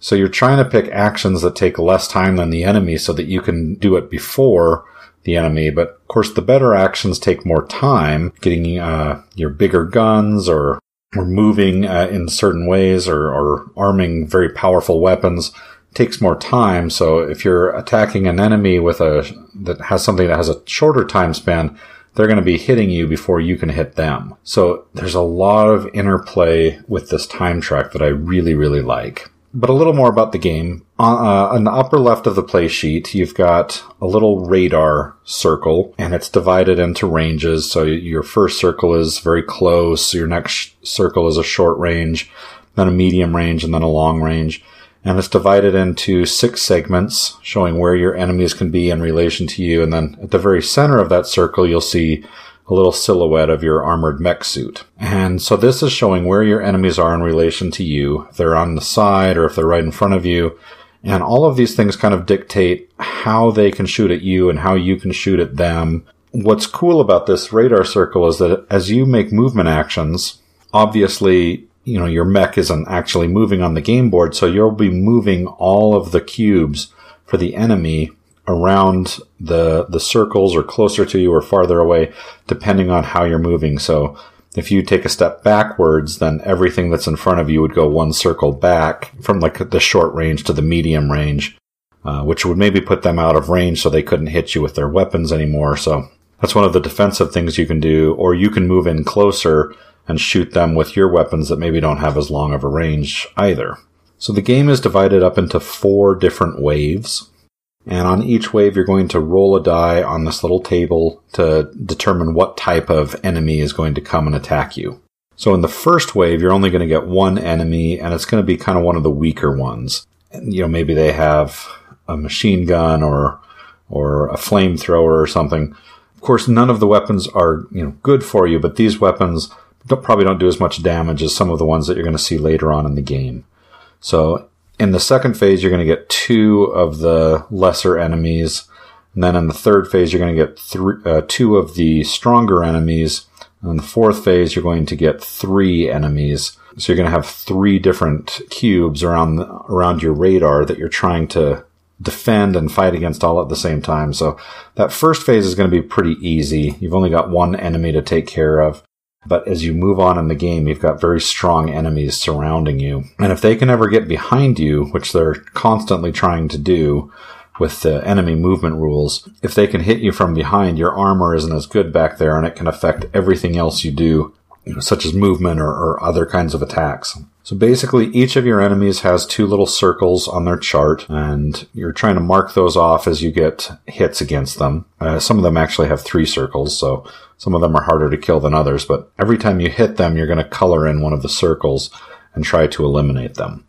So you're trying to pick actions that take less time than the enemy so that you can do it before the enemy. But of course, the better actions take more time, getting uh, your bigger guns or, or moving uh, in certain ways or, or arming very powerful weapons takes more time. So if you're attacking an enemy with a that has something that has a shorter time span, they're going to be hitting you before you can hit them. So there's a lot of interplay with this time track that I really, really like. But a little more about the game. Uh, on the upper left of the play sheet, you've got a little radar circle, and it's divided into ranges. So your first circle is very close, your next circle is a short range, then a medium range, and then a long range. And it's divided into six segments, showing where your enemies can be in relation to you. And then at the very center of that circle, you'll see a little silhouette of your armored mech suit. And so this is showing where your enemies are in relation to you, if they're on the side or if they're right in front of you. And all of these things kind of dictate how they can shoot at you and how you can shoot at them. What's cool about this radar circle is that as you make movement actions, obviously, you know, your mech isn't actually moving on the game board, so you'll be moving all of the cubes for the enemy around the the circles or closer to you or farther away, depending on how you're moving. So if you take a step backwards, then everything that's in front of you would go one circle back from like the short range to the medium range, uh, which would maybe put them out of range so they couldn't hit you with their weapons anymore. So that's one of the defensive things you can do, or you can move in closer and shoot them with your weapons that maybe don't have as long of a range either. So the game is divided up into four different waves. And on each wave, you're going to roll a die on this little table to determine what type of enemy is going to come and attack you. So in the first wave, you're only going to get one enemy, and it's going to be kind of one of the weaker ones. You know, maybe they have a machine gun or or a flamethrower or something. Of course, none of the weapons are, you know, good for you, but these weapons don't, probably don't do as much damage as some of the ones that you're going to see later on in the game. So in the second phase, you're going to get two of the lesser enemies. And then in the third phase, you're going to get three, uh, two of the stronger enemies. And in the fourth phase, you're going to get three enemies. So you're going to have three different cubes around around your radar that you're trying to defend and fight against all at the same time. So that first phase is going to be pretty easy. You've only got one enemy to take care of. But as you move on in the game, you've got very strong enemies surrounding you. And if they can ever get behind you, which they're constantly trying to do with the enemy movement rules, if they can hit you from behind, your armor isn't as good back there, and it can affect everything else you do, you know, such as movement or, or other kinds of attacks. So basically, each of your enemies has two little circles on their chart, and you're trying to mark those off as you get hits against them. Uh, some of them actually have three circles, so some of them are harder to kill than others, but every time you hit them, you're going to color in one of the circles and try to eliminate them.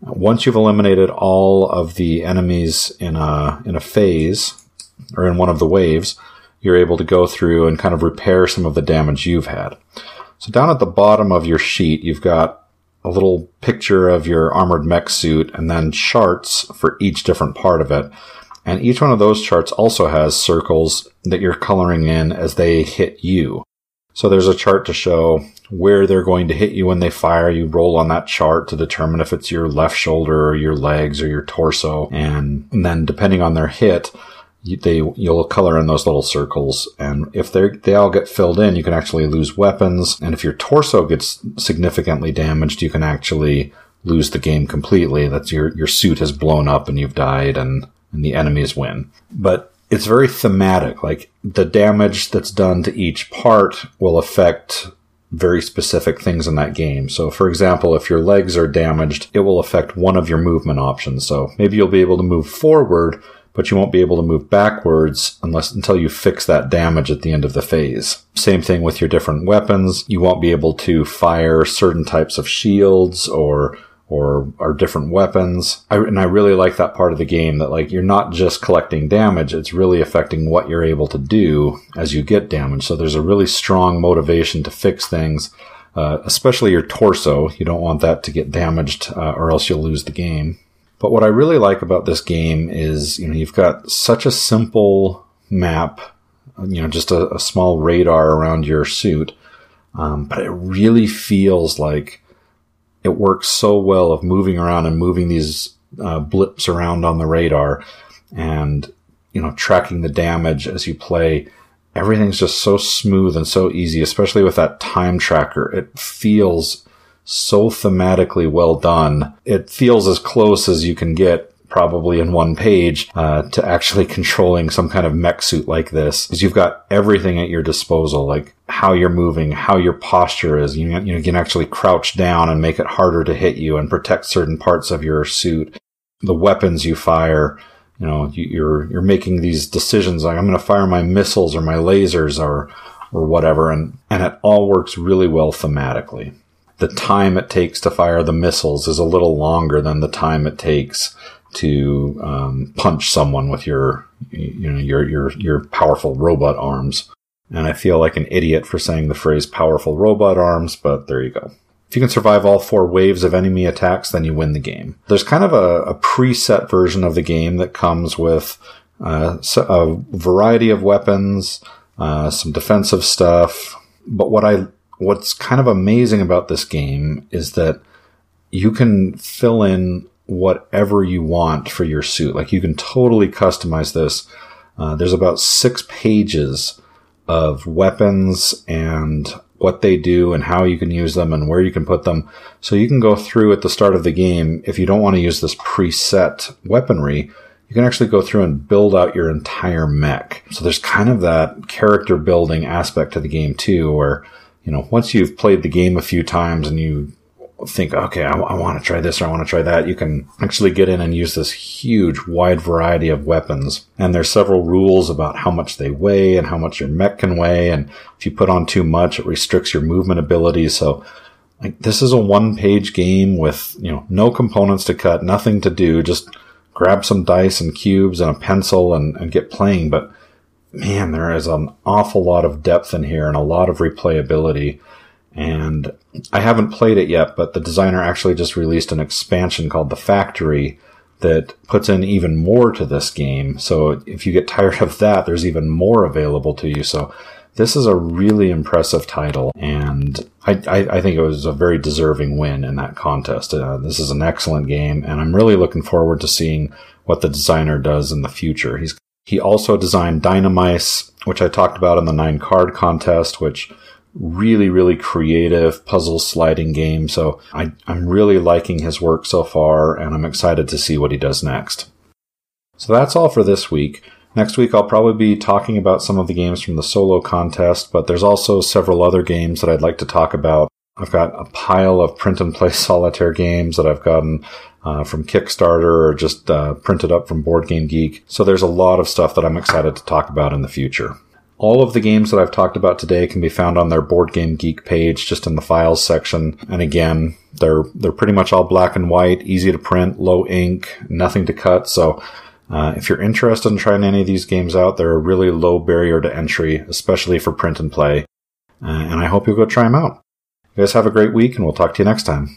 Once you've eliminated all of the enemies in a, in a phase, or in one of the waves, you're able to go through and kind of repair some of the damage you've had. So down at the bottom of your sheet, you've got a little picture of your armored mech suit and then charts for each different part of it. And each one of those charts also has circles that you're coloring in as they hit you. So there's a chart to show where they're going to hit you when they fire. You roll on that chart to determine if it's your left shoulder or your legs or your torso. And, and then depending on their hit, you, they, you'll color in those little circles. And if they they all get filled in, you can actually lose weapons. And if your torso gets significantly damaged, you can actually lose the game completely. That's your, your suit has blown up and you've died and, and the enemies win. But it's very thematic. Like, the damage that's done to each part will affect very specific things in that game. So, for example, if your legs are damaged, it will affect one of your movement options. So maybe you'll be able to move forward, but you won't be able to move backwards unless until you fix that damage at the end of the phase. Same thing with your different weapons. You won't be able to fire certain types of shields or or, or different weapons. I, and I really like that part of the game, that like you're not just collecting damage, it's really affecting what you're able to do as you get damage. So there's a really strong motivation to fix things, uh, especially your torso. You don't want that to get damaged uh, or else you'll lose the game. But what I really like about this game is, you know, you've got such a simple map, you know, just a, a small radar around your suit, um, but it really feels like it works so well of moving around and moving these uh, blips around on the radar and, you know, tracking the damage as you play. Everything's just so smooth and so easy, especially with that time tracker. It feels so thematically well done. It feels as close as you can get, probably in one page, uh, to actually controlling some kind of mech suit like this, because you've got everything at your disposal, like how you're moving, how your posture is. You, you can actually crouch down and make it harder to hit you and protect certain parts of your suit. The weapons you fire, you know, you're you're making these decisions like, I'm going to fire my missiles or my lasers or or whatever, and and it all works really well thematically. The time it takes to fire the missiles is a little longer than the time it takes to um, punch someone with your, you know, your your your powerful robot arms. And I feel like an idiot for saying the phrase "powerful robot arms," but there you go. If you can survive all four waves of enemy attacks, then you win the game. There's kind of a, a preset version of the game that comes with uh, a variety of weapons, uh, some defensive stuff. But what I What's kind of amazing about this game is that you can fill in whatever you want for your suit. Like, you can totally customize this. Uh, there's about six pages of weapons and what they do and how you can use them and where you can put them. So you can go through at the start of the game, if you don't want to use this preset weaponry, you can actually go through and build out your entire mech. So there's kind of that character building aspect to the game too, where, you know, once you've played the game a few times and you think, okay, I, I want to try this or I want to try that, you can actually get in and use this huge, wide variety of weapons. And there's several rules about how much they weigh and how much your mech can weigh. And if you put on too much, it restricts your movement ability. So, like, this is a one-page game with, you know, no components to cut, nothing to do. Just grab some dice and cubes and a pencil and, and get playing. But man, there is an awful lot of depth in here and a lot of replayability. And I haven't played it yet, but the designer actually just released an expansion called The Factory that puts in even more to this game. So if you get tired of that, there's even more available to you. So this is a really impressive title, and I, I, I think it was a very deserving win in that contest. Uh, this is an excellent game, and I'm really looking forward to seeing what the designer does in the future. He's He also designed Dynamice, which I talked about in the nine card contest, which really, really creative puzzle sliding game. So I, I'm really liking his work so far, and I'm excited to see what he does next. So that's all for this week. Next week, I'll probably be talking about some of the games from the solo contest, but there's also several other games that I'd like to talk about. I've got a pile of print-and-play solitaire games that I've gotten uh, from Kickstarter or just uh, printed up from BoardGameGeek. So there's a lot of stuff that I'm excited to talk about in the future. All of the games that I've talked about today can be found on their BoardGameGeek page, just in the files section. And again, they're they're pretty much all black and white, easy to print, low ink, nothing to cut. So uh, if you're interested in trying any of these games out, they're a really low barrier to entry, especially for print and play. Uh, and I hope you'll go try them out. You guys have a great week, and we'll talk to you next time.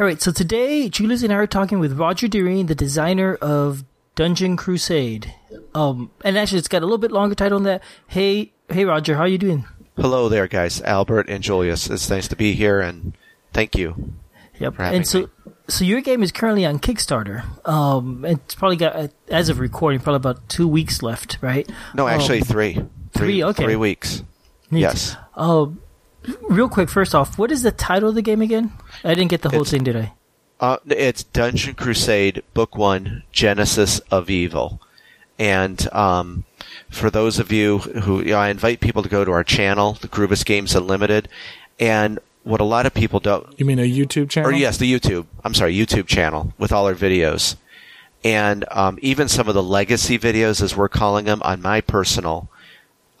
All right, so today, Julius and I are talking with Roger Deering, the designer of Dungeon Crusade. Um, and actually, it's got a little bit longer title than that. Hey, hey, Roger, how are you doing? Hello there, guys, Albert and Julius. It's nice to be here, and thank you. Yep. For having and so, me. so your game is currently on Kickstarter. Um, it's probably got, as of recording, probably about two weeks left, right? No, actually, um, three. three. Three, okay. Three weeks. Neat. Yes. Um. Real quick, first off, what is the title of the game again? I didn't get the whole it's, thing, did I? Uh, it's Dungeon Crusade, Book One, Genesis of Evil. And um, for those of you who, you know, I invite people to go to our channel, the Groovus Games Unlimited. And what a lot of people don't... You mean a YouTube channel? Or yes, the YouTube. I'm sorry, YouTube channel with all our videos. And um, even some of the legacy videos, as we're calling them, on my personal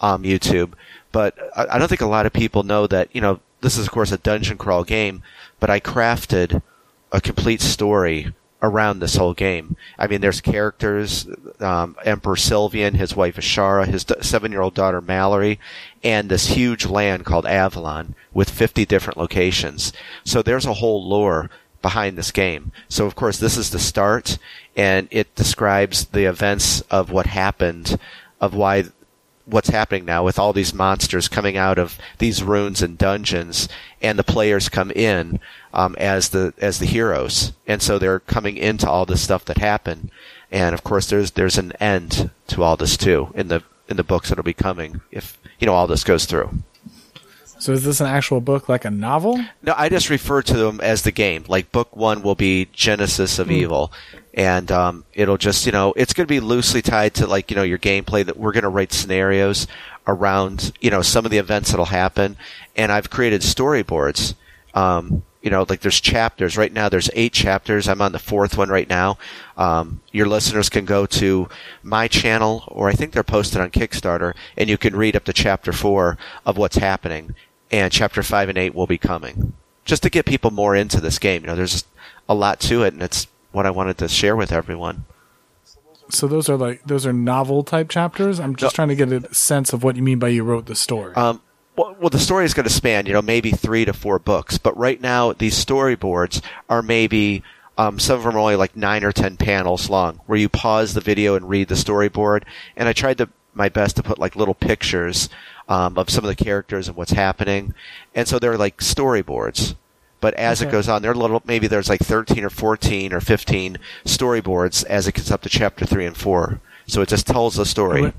um, YouTube. But I don't think a lot of people know that, you know, this is, of course, a dungeon crawl game, but I crafted a complete story around this whole game. I mean, there's characters, um, Emperor Sylvian, his wife Ashara, his seven-year-old daughter Mallory, and this huge land called Avalon with fifty different locations. So there's a whole lore behind this game. So, of course, this is the start, and it describes the events of what happened, of why... what's happening now with all these monsters coming out of these ruins and dungeons, and the players come in um, as the as the heroes, and so they're coming into all this stuff that happened. And of course, there's there's an end to all this too in the in the books that'll be coming if you know all this goes through. So is this an actual book, like a novel? No, I just refer to them as the game. Like book one will be Genesis of mm. Evil. And um, it'll just, you know, it's going to be loosely tied to, like, you know, your gameplay, that we're going to write scenarios around, you know, some of the events that'll happen. And I've created storyboards. Um, you know, like there's chapters. Right now there's eight chapters. I'm on the fourth one right now. Um, your listeners can go to my channel, or I think they're posted on Kickstarter, and you can read up to chapter four of what's happening. And chapter five and eight will be coming. Just to get people more into this game. You know, there's a lot to it, and it's what I wanted to share with everyone. So those are like those are novel type chapters. I'm just no. trying to get a sense of what you mean by you wrote the story. Um, well, well, the story is going to span, you know, maybe three to four books. But right now, these storyboards are maybe um, some of them are only like nine or ten panels long, where you pause the video and read the storyboard. And I tried to my best to put like little pictures um, of some of the characters and what's happening. And so they're like storyboards. But as okay. it goes on, there are little, maybe there's like thirteen or fourteen or fifteen storyboards as it gets up to chapter three and four. So it just tells a story.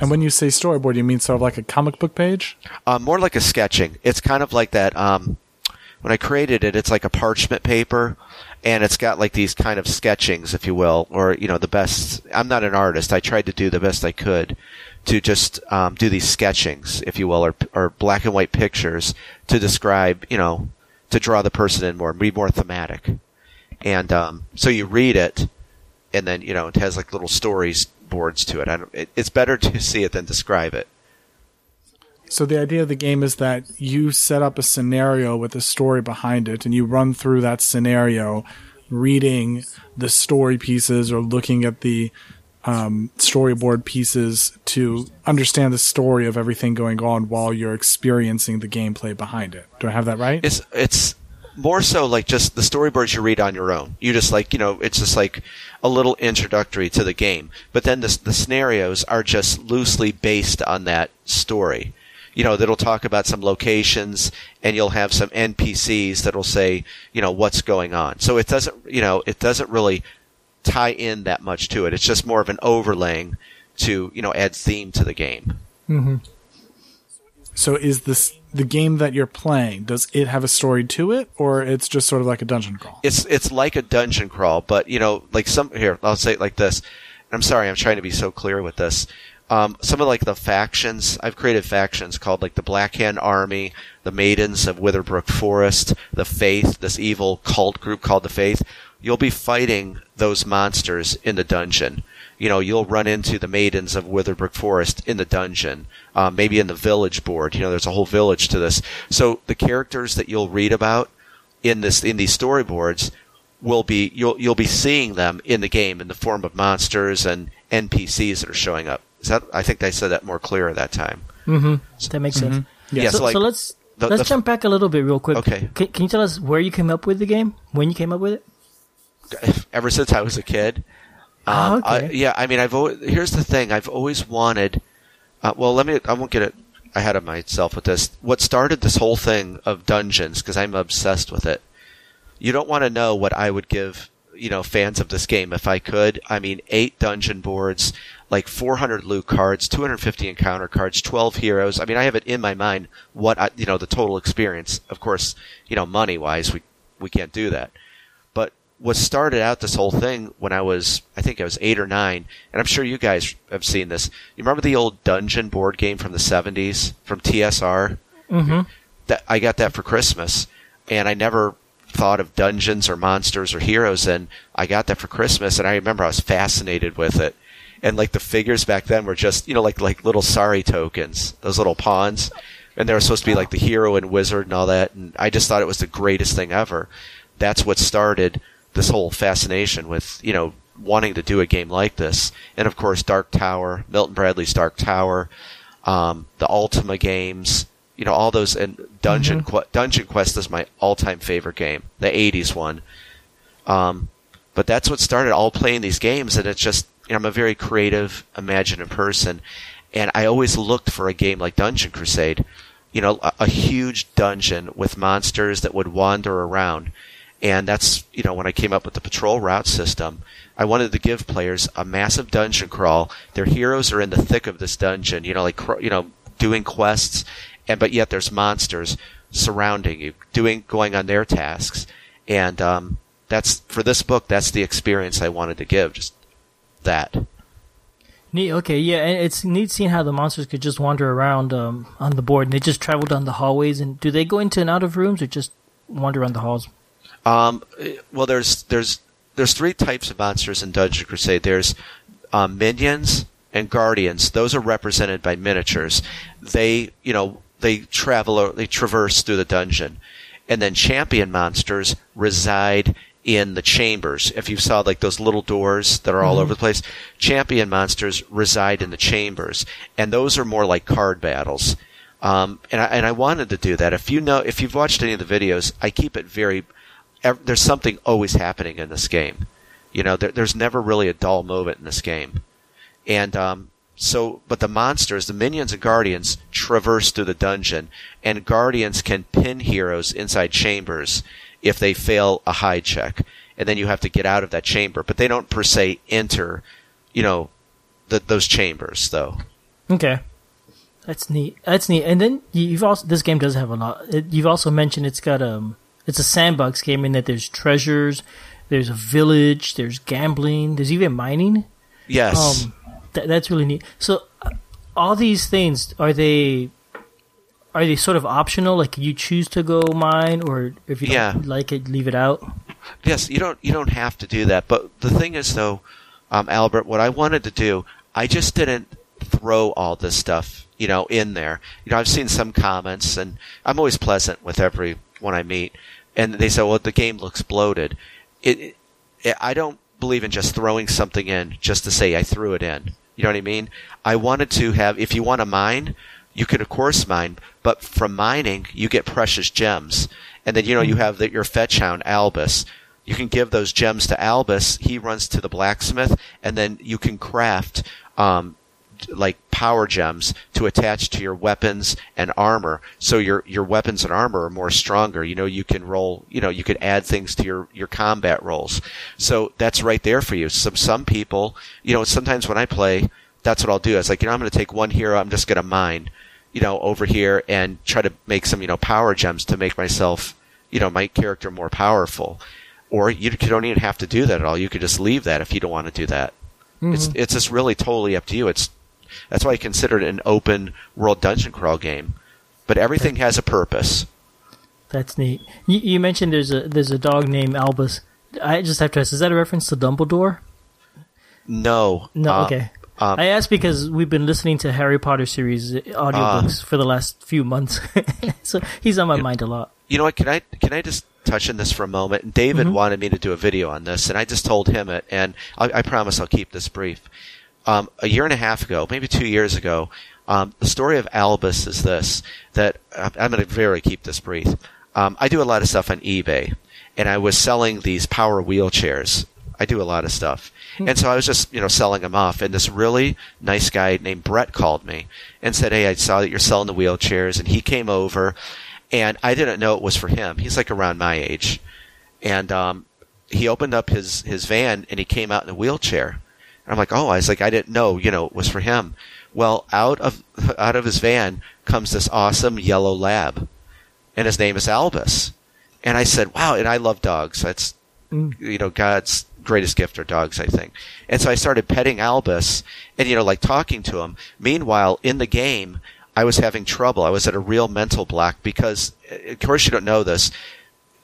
And when you say storyboard, you mean sort of like a comic book page? Uh, more like a sketching. It's kind of like that. Um, when I created it, it's like a parchment paper, and it's got like these kind of sketchings, if you will, or you know, the best. I'm not an artist. I tried to do the best I could to just um, do these sketchings, if you will, or, or black and white pictures to describe, you know, to draw the person in more, be more thematic. And um, so you read it, and then, you know, it has like little stories boards to it. I don't, it. It's better to see it than describe it. So the idea of the game is that you set up a scenario with a story behind it, and you run through that scenario reading the story pieces or looking at the Um, storyboard pieces to understand the story of everything going on while you're experiencing the gameplay behind it. Do I have that right? It's it's more so like just the storyboards you read on your own. You just like, you know, it's just like a little introductory to the game. But then the, the scenarios are just loosely based on that story. You know, that'll talk about some locations, and you'll have some N P Cs that'll say, you know, what's going on. So it doesn't, you know, it doesn't really tie in that much to it. It's just more of an overlaying to, you know, add theme to the game. Mm-hmm. So is this the game that you're playing? Does it have a story to it, or it's just sort of like a dungeon crawl? It's it's like a dungeon crawl, but you know, like some here, I'll say it like this. I'm sorry, I'm trying to be so clear with this. Um, some of like the factions, I've created factions called like the Black Hand Army, the Maidens of Witherbrook Forest, the Faith, this evil cult group called the Faith. You'll be fighting those monsters in the dungeon. You know, you'll run into the Maidens of Witherbrook Forest in the dungeon, uh, maybe in the village board. You know, there's a whole village to this. So the characters that you'll read about in this in these storyboards will be you'll you'll be seeing them in the game in the form of monsters and N P Cs that are showing up. Is that, I think I said that more clearer that time. Mm-hmm. So, that makes mm-hmm. sense. Yeah. Yeah, so, so, like, so let's the, let's the, jump back a little bit real quick. Okay. Can, can you tell us where you came up with the game? When you came up with it? Ever since I was a kid. Um, oh, okay. I, yeah, I mean, I've always, here's the thing. I've always wanted. Uh, well, let me. I won't get it ahead of myself with this. What started this whole thing of dungeons, because I'm obsessed with it. You don't want to know what I would give. You know, fans of this game, if I could, I mean, eight dungeon boards, like four hundred loot cards, two hundred fifty encounter cards, twelve heroes. I mean, I have it in my mind what, I, you know, the total experience. Of course, you know, money-wise, we we can't do that. But what started out this whole thing when I was, I think I was eight or nine, and I'm sure you guys have seen this. You remember the old dungeon board game from the seventies, from T S R? Mm-hmm. That, I got that for Christmas, and I never thought of dungeons or monsters or heroes, and I got that for Christmas, and I remember I was fascinated with it. And like the figures back then were just, you know, like like little sari tokens, those little pawns, and they were supposed to be like the hero and wizard and all that, and I just thought it was the greatest thing ever. That's what started this whole fascination with, you know, wanting to do a game like this. And of course Dark Tower, Milton Bradley's Dark Tower, um, the Ultima games, you know, all those, and Dungeon mm-hmm. Qu- Dungeon Quest is my all-time favorite game, the eighties one. Um, but that's what started all playing these games, and it's just, you know, I'm a very creative, imaginative person, and I always looked for a game like Dungeon Crusade, you know, a, a huge dungeon with monsters that would wander around. And that's, you know, when I came up with the patrol route system, I wanted to give players a massive dungeon crawl. Their heroes are in the thick of this dungeon, you know, like, you know, doing quests, and but yet there's monsters surrounding you, doing going on their tasks, and um, that's for this book. That's the experience I wanted to give, just that. Neat. Okay, yeah, and it's neat seeing how the monsters could just wander around um, on the board, and they just travel down the hallways. And do they go into and out of rooms, or just wander around the halls? Um, well, there's there's there's three types of monsters in Dungeon Crusade. There's um, minions and guardians. Those are represented by miniatures. They, you know. They travel or they traverse through the dungeon, and then champion monsters reside in the chambers. If you saw like those little doors that are all mm-hmm. over the place, champion monsters reside in the chambers, and those are more like card battles. Um, and I and I wanted to do that. If you know, if you've watched any of the videos, I keep it very. Ev- there's something always happening in this game. You know, there, there's never really a dull moment in this game, and. Um, So, but the monsters, the minions and guardians, traverse through the dungeon, and guardians can pin heroes inside chambers if they fail a hide check, and then you have to get out of that chamber. But they don't per se enter, you know, the, those chambers, though. Okay, that's neat. That's neat. And then you've also this game does have a lot. You've also mentioned it's got um, it's a sandbox game in that there's treasures, there's a village, there's gambling, there's even mining. Yes. Um, Th- that's really neat. So, uh, all these things are they are they sort of optional? Like, you choose to go mine, or if you yeah. don't like it, leave it out. Yes, you don't you don't have to do that. But the thing is, though, um, Albert, what I wanted to do, I just didn't throw all this stuff, you know, in there. You know, I've seen some comments, and I'm always pleasant with everyone I meet, and they say, "Well, the game looks bloated." It, it I don't believe in just throwing something in just to say I threw it in. You know what I mean? I wanted to have, if you want to mine, you could of course mine, but from mining, you get precious gems. And then, you know, you have the, your fetch hound, Albus. You can give those gems to Albus. He runs to the blacksmith, and then you can craft um, like power gems to attach to your weapons and armor. So your your weapons and armor are more stronger. You know, you can roll. You know, you could add things to your your combat rolls. So that's right there for you. Some some people, you know, sometimes when I play, that's what I'll do. It's like, you know, I'm going to take one hero. I'm just going to mine, you know, over here and try to make some, you know, power gems to make myself, you know, my character more powerful. Or you don't even have to do that at all. You could just leave that if you don't want to do that. Mm-hmm. It's it's just really totally up to you. It's that's why I consider it an open world dungeon crawl game. But everything has a purpose. That's neat. You, you mentioned there's a there's a dog named Albus. I just have to ask: is that a reference to Dumbledore? No. No. Um, okay. Um, I asked because we've been listening to Harry Potter series audiobooks uh, for the last few months, so he's on my mind know, a lot. You know what? Can I can I just touch on this for a moment? And David mm-hmm. wanted me to do a video on this, and I just told him it. And I, I promise I'll keep this brief. Um, a year and a half ago, maybe two years ago, um, the story of Albus is this: that uh, I'm going to very keep this brief. Um, I do a lot of stuff on eBay, and I was selling these power wheelchairs. I do a lot of stuff. And so I was just, you know, selling them off. And this really nice guy named Brett called me and said, hey, I saw that you're selling the wheelchairs. And he came over, and I didn't know it was for him. He's like around my age. And um, he opened up his, his van, and he came out in a wheelchair. And I'm like, oh, I was like, I didn't know, you know, it was for him. Well, out of out of his van comes this awesome yellow lab, and his name is Albus. And I said, wow, and I love dogs. That's, you know, God's greatest gift are dogs, I think. And so I started petting Albus and, you know, like talking to him. Meanwhile, in the game, I was having trouble. I was at a real mental block because, of course, you don't know this.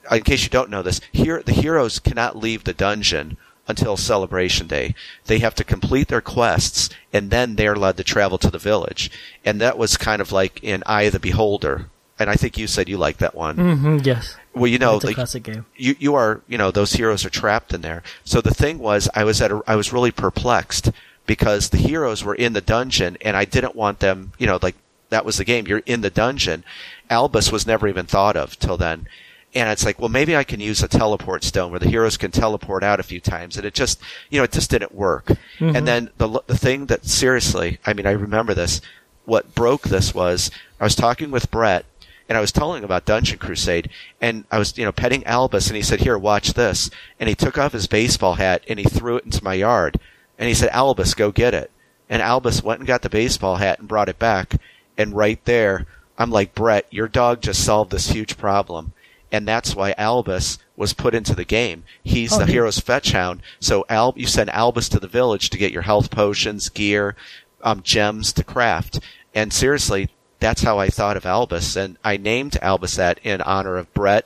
In case you don't know this, here the heroes cannot leave the dungeon until Celebration Day. They have to complete their quests, and then they're allowed to travel to the village. And that was kind of like in Eye of the Beholder. And I think you said you liked that one. Mm-hmm, yes. Well, you know, it's a like, classic game. You, you are, you know, those heroes are trapped in there. So the thing was, I was at, a, I was really perplexed because the heroes were in the dungeon, and I didn't want them, you know, like that was the game. You're in the dungeon. Albus was never even thought of till then, and it's like, well, maybe I can use a teleport stone where the heroes can teleport out a few times, and it just, you know, it just didn't work. Mm-hmm. And then the the thing that seriously, I mean, I remember this. What broke this was I was talking with Brett. And I was telling him about Dungeon Crusade, and I was, you know, petting Albus, and he said, here, watch this. And he took off his baseball hat, and he threw it into my yard. And he said, Albus, go get it. And Albus went and got the baseball hat and brought it back. And right there, I'm like, Brett, your dog just solved this huge problem. And that's why Albus was put into the game. He's oh, the dude. hero's fetch hound. So Al- you send Albus to the village to get your health potions, gear, um, gems to craft. And seriously, that's how I thought of Albus, and I named Albus that in honor of Brett,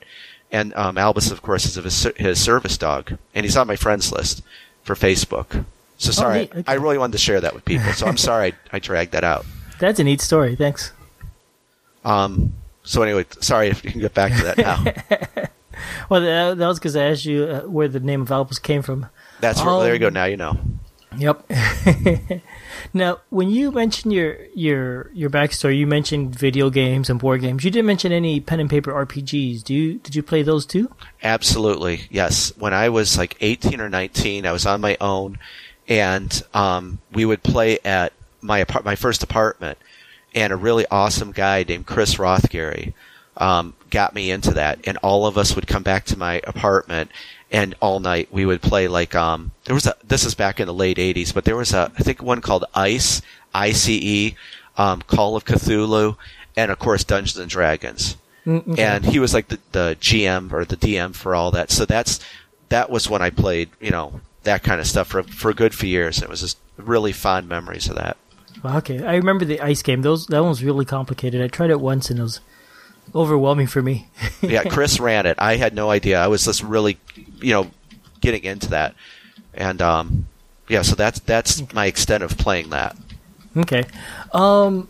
and um, Albus, of course, is of his, his service dog, and he's on my friends list for Facebook. So sorry, oh, okay. I really wanted to share that with people, so I'm sorry I, I dragged that out. That's a neat story. Thanks. Um. So anyway, sorry if you can get back to that now. Well, that, that was because I asked you uh, where the name of Albus came from. That's um, where, there you go. Now you know. Yep. Now, when you mentioned your your your backstory, you mentioned video games and board games. You didn't mention any pen and paper R P Gs. Do you? Did you play those too? Absolutely, yes. When I was like eighteen or nineteen, I was on my own, and um, we would play at my my first apartment. And a really awesome guy named Chris Rothgary um, got me into that. And all of us would come back to my apartment. And all night we would play like um there was a this is back in the late eighties, but there was a I think one called ICE, I C E, um, Call of Cthulhu, and of course Dungeons and Dragons. Okay. And he was like the, the G M or the D M for all that. So that's that was when I played, you know, that kind of stuff for for a good few years. And it was just really fond memories of that. Well, okay, I remember the ICE game. Those that one was really complicated. I tried it once and it was overwhelming for me. Yeah, Chris ran it. I had no idea. I was just really, you know, getting into that, and um, yeah. So that's that's okay. My extent of playing that. Okay. Um,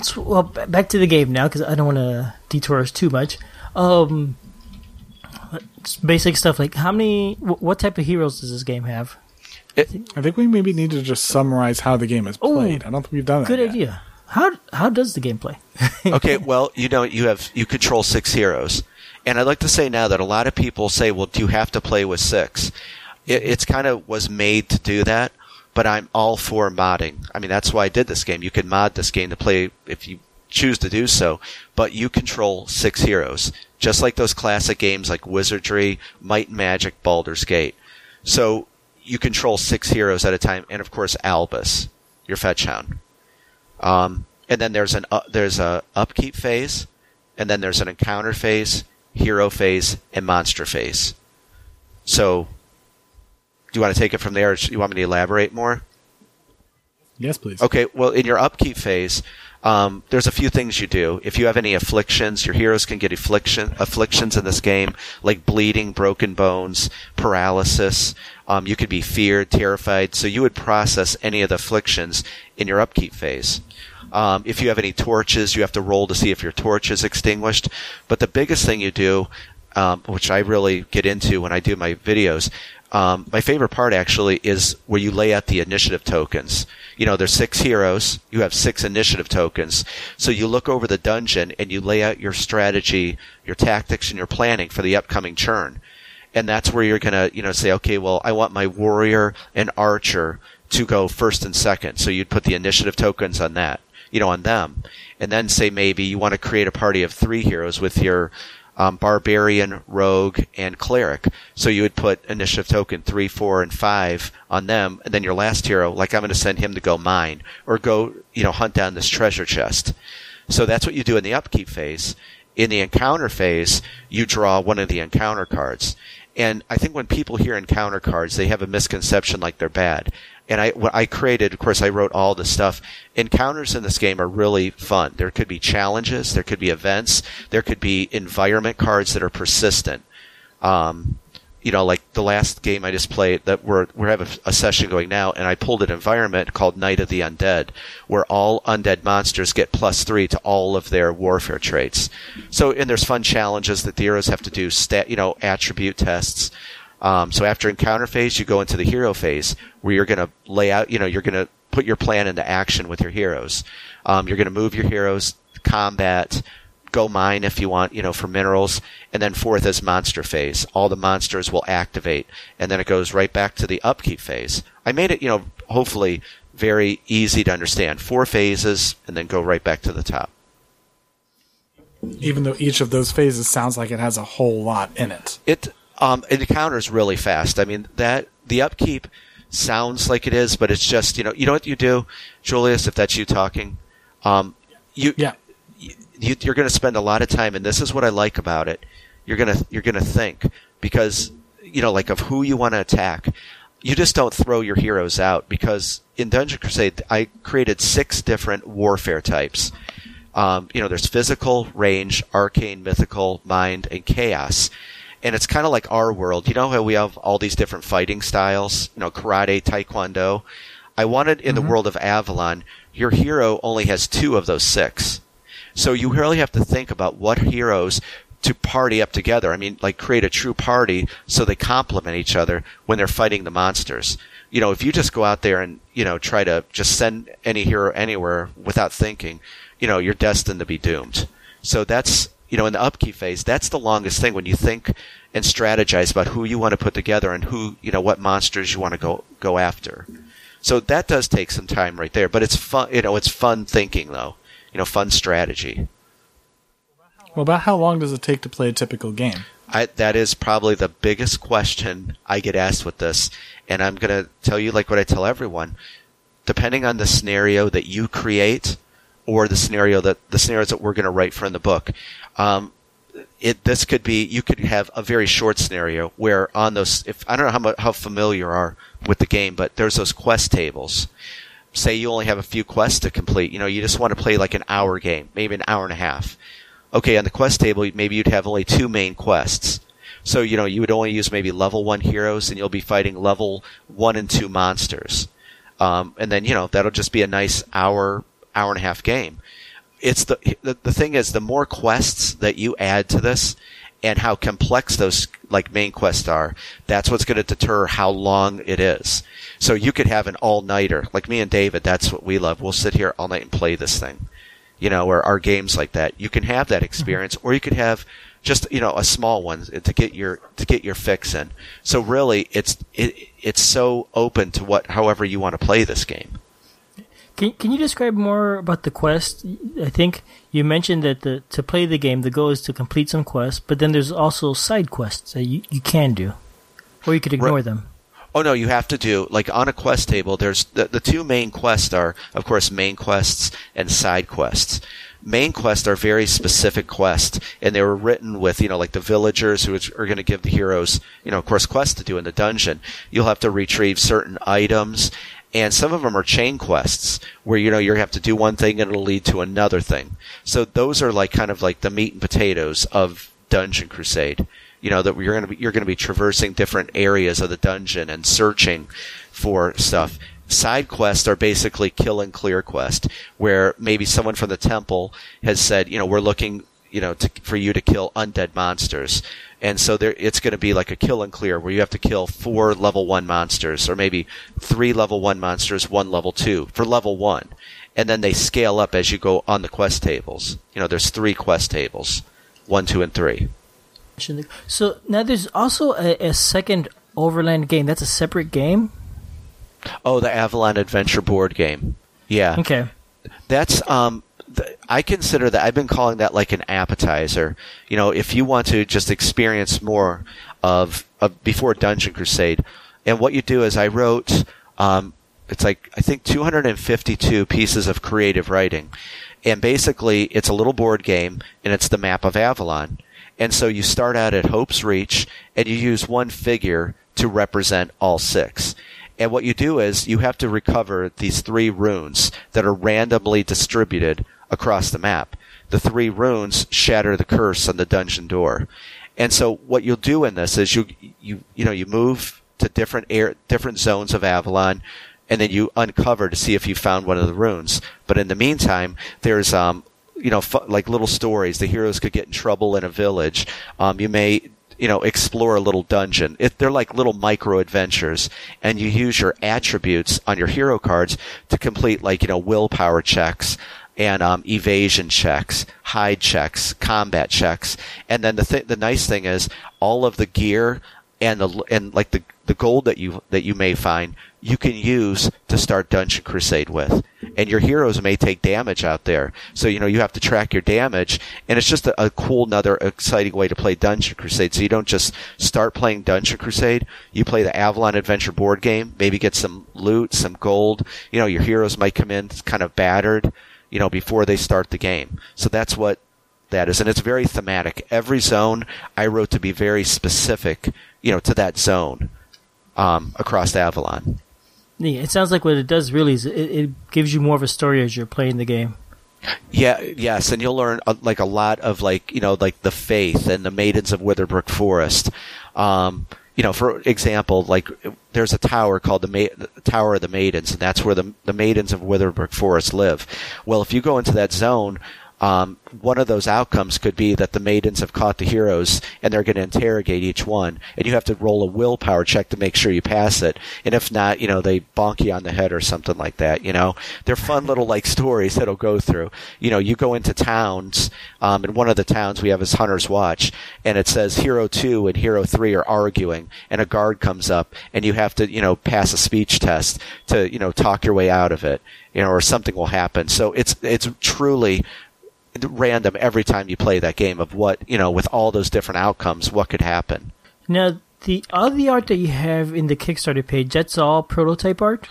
so, well, back to the game now because I don't want to detour us too much. Um, basic stuff like how many, what type of heroes does this game have? It, I think we maybe need to just summarize how the game is played. Oh, I don't think we've done that. Good yet. idea. How how does the game play? Okay, well, you know, you have you control six heroes, And I'd like to say now that a lot of people say, well, do you have to play with six? It, it's kind of was made to do that, but I'm all for modding. I mean, that's why I did this game. You can mod this game to play if you choose to do so, but you control six heroes, just like those classic games like Wizardry, Might and Magic, Baldur's Gate. So you control six heroes at a time, and of course Albus, your fetch hound. Um, and then there's an uh, there's a upkeep phase, and then there's an encounter phase, hero phase, and monster phase. So, do you want to take it from there, or do you want me to elaborate more? Yes, please. Okay, well, in your upkeep phase, um, there's a few things you do. If you have any afflictions, your heroes can get affliction, afflictions in this game, like bleeding, broken bones, paralysis. Um, you could be feared, terrified. So you would process any of the afflictions in your upkeep phase. Um, if you have any torches, you have to roll to see if your torch is extinguished. But the biggest thing you do, um, which I really get into when I do my videos, Um, my favorite part, actually, is where you lay out the initiative tokens. You know, there's six heroes. You have six initiative tokens. So you look over the dungeon, and you lay out your strategy, your tactics, and your planning for the upcoming turn. And that's where you're going to, you know, say, okay, well, I want my warrior and archer to go first and second. So you'd put the initiative tokens on that, you know, on them. And then say maybe you want to create a party of three heroes with your Um, barbarian, rogue, and cleric. So you would put initiative token three, four, and five on them, and then your last hero, like I'm going to send him to go mine or go, you know, hunt down this treasure chest. So that's what you do in the upkeep phase. In the encounter phase, you draw one of the encounter cards. And I think when people hear encounter cards, they have a misconception like they're bad. And I, what I created, of course, I wrote all this stuff. Encounters in this game are really fun. There could be challenges. There could be events. There could be environment cards that are persistent. Um, you know, like the last game I just played, that we're, we have a, a session going now, and I pulled an environment called Night of the Undead, where all undead monsters get plus three to all of their warfare traits. So, and there's fun challenges that the heroes have to do, stat, you know, attribute tests. Um, so after encounter phase, you go into the hero phase where you're going to lay out, you know, you're going to put your plan into action with your heroes. Um, you're going to move your heroes, combat, go mine if you want, you know, for minerals. And then fourth is monster phase. All the monsters will activate. And then it goes right back to the upkeep phase. I made it, you know, hopefully very easy to understand. Four phases and then go right back to the top. Even though each of those phases sounds like it has a whole lot in it. It Um, it encounters really fast. I mean, that the upkeep sounds like it is, but it's just, you know, you know what you do, Julius, if that's you talking? Um, you, yeah. you, you, you're going to spend a lot of time, and this is what I like about it. You're going to, you're going to think because, you know, like of who you want to attack. You just don't throw your heroes out because in Dungeon Crusade, I created six different warfare types. Um, you know, there's physical, range, arcane, mythical, mind, and chaos. And it's kind of like our world. You know how we have all these different fighting styles, you know, karate, taekwondo. I wanted in mm-hmm. the world of Avalon, your hero only has two of those six. So you really have to think about what heroes to party up together. I mean, like create a true party so they complement each other when they're fighting the monsters. You know, if you just go out there and, you know, try to just send any hero anywhere without thinking, you know, you're destined to be doomed. So that's... You know, in the upkeep phase, that's the longest thing when you think and strategize about who you want to put together and who, you know, what monsters you want to go, go after. So that does take some time right there, but it's fun, you know, it's fun thinking though, you know, fun strategy. Well, about how long does it take to play a typical game? I, that is probably the biggest question I get asked with this. And I'm going to tell you like what I tell everyone, depending on the scenario that you create, or the scenario that the scenarios that we're going to write for in the book, um, it this could be you could have a very short scenario where on those if I don't know how much, how familiar you are with the game, but there's those quest tables. Say you only have a few quests to complete, you know, you just want to play like an hour game, maybe an hour and a half. Okay, on the quest table, maybe you'd have only two main quests. So you know you would only use maybe level one heroes, and you'll be fighting level one and two monsters, um, and then you know that'll just be a nice hour. hour and a half game. It's the, the the thing is the more quests that you add to this and how complex those like main quests are, that's what's going to deter how long it is. So you could have an all-nighter. Like me and David, that's what we love. We'll sit here all night and play this thing. you know, or our games like that. You can have that experience, or you could have just, you know, a small one to get your to get your fix in. So really, it's it, it's so open to what however you want to play this game. Can Can you describe more about the quest? I think you mentioned that the to play the game, the goal is to complete some quests, but then there's also side quests that you, you can do, or you could ignore right. them. Oh, no, you have to do, like on a quest table, there's the, the two main quests are, of course, main quests and side quests. Main quests are very specific quests, and they were written with, you know, like the villagers who are going to give the heroes, you know, of course, quests to do in the dungeon. You'll have to retrieve certain items, and some of them are chain quests where, you know, you have to do one thing and it'll lead to another thing. So those are like kind of like the meat and potatoes of Dungeon Crusade. You know, that you're going to be, you're going to be traversing different areas of the dungeon and searching for stuff. Side quests are basically kill and clear quests, where maybe someone from the temple has said, you know, we're looking, you know, to, for you to kill undead monsters. And so there, it's going to be like a kill and clear where you have to kill four level one monsters, or maybe three level one monsters, one level two for level one. And then they scale up as you go on the quest tables. You know, there's three quest tables, one, two, and three. So now there's also a, a second Overland game. That's a separate game? Oh, the Avalon Adventure board game. Yeah. Okay. That's um, th- I consider that I've been calling that like an appetizer. You know, if you want to just experience more of, of before Dungeon Crusade, and what you do is I wrote um, it's like I think two hundred fifty-two pieces of creative writing, and basically it's a little board game, and it's the map of Avalon. And so you start out at Hope's Reach, and you use one figure to represent all six. And what you do is you have to recover these three runes that are randomly distributed across the map. The three runes shatter the curse on the dungeon door. And so what you'll do in this is you you you know you move to different air, different zones of Avalon, and then you uncover to see if you found one of the runes. But in the meantime, there's um. you know, like little stories. The heroes could get in trouble in a village. Um, you may, you know, explore a little dungeon. It, they're like little micro adventures, and you use your attributes on your hero cards to complete, like, you know, willpower checks and um, evasion checks, hide checks, combat checks. And then the th- the nice thing is all of the gear and the and like the the gold that you that you may find, you can use to start Dungeon Crusade with. And your heroes may take damage out there. So, you know, you have to track your damage. And it's just a, a cool, another exciting way to play Dungeon Crusade. So you don't just start playing Dungeon Crusade. You play the Avalon Adventure board game, maybe get some loot, some gold. You know, your heroes might come in kind of battered, you know, before they start the game. So that's what that is. And it's very thematic. Every zone I wrote to be very specific, you know, to that zone um, across Avalon. Yeah, it sounds like what it does really is it, it gives you more of a story as you're playing the game. Yeah, yes, and you'll learn uh, like a lot of like you know like the Faith and the Maidens of Witherbrook Forest. Um, you know, for example, like there's a tower called the, Ma- the Tower of the Maidens, and that's where the the Maidens of Witherbrook Forest live. Well, if you go into that zone, um, one of those outcomes could be that the maidens have caught the heroes, and they're going to interrogate each one, and you have to roll a willpower check to make sure you pass it. And if not, you know, they bonk you on the head or something like that. You know, they're fun little like stories that'll go through. You know, you go into towns, um, and one of the towns we have is Hunter's Watch, and it says Hero Two and Hero Three are arguing, and a guard comes up, and you have to, you know, pass a speech test to, you know, talk your way out of it, you know, or something will happen. So it's it's truly random every time you play that game of what, you know, with all those different outcomes, what could happen. Now, the all the art that you have in the Kickstarter page, that's all prototype art?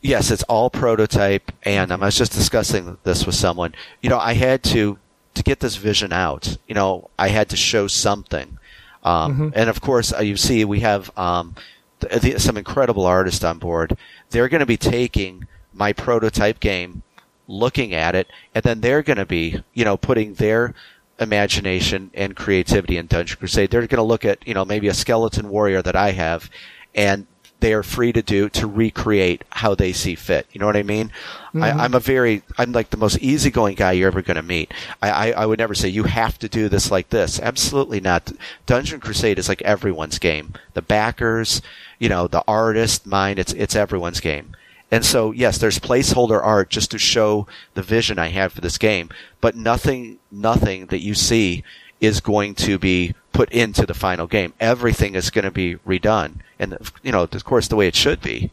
Yes, it's all prototype, and um, I was just discussing this with someone. You know, I had to, to get this vision out, you know, I had to show something. Um, mm-hmm. And, of course, uh, you see we have um, the, the, some incredible artists on board. They're going to be taking my prototype game, looking at it, and then they're going to be, you know, putting their imagination and creativity in Dungeon Crusade. They're going to look at, you know, maybe a skeleton warrior that I have, and they are free to do to recreate how they see fit. You know what I mean? Mm-hmm. I, I'm a very, I'm like the most easygoing guy you're ever going to meet. I, I, I would never say you have to do this like this. Absolutely not. Dungeon Crusade is like everyone's game. The backers, you know, the artist, mine. It's it's everyone's game. And so, yes, there's placeholder art just to show the vision I have for this game, but nothing, nothing that you see is going to be put into the final game. Everything is going to be redone, and you know, of course, the way it should be.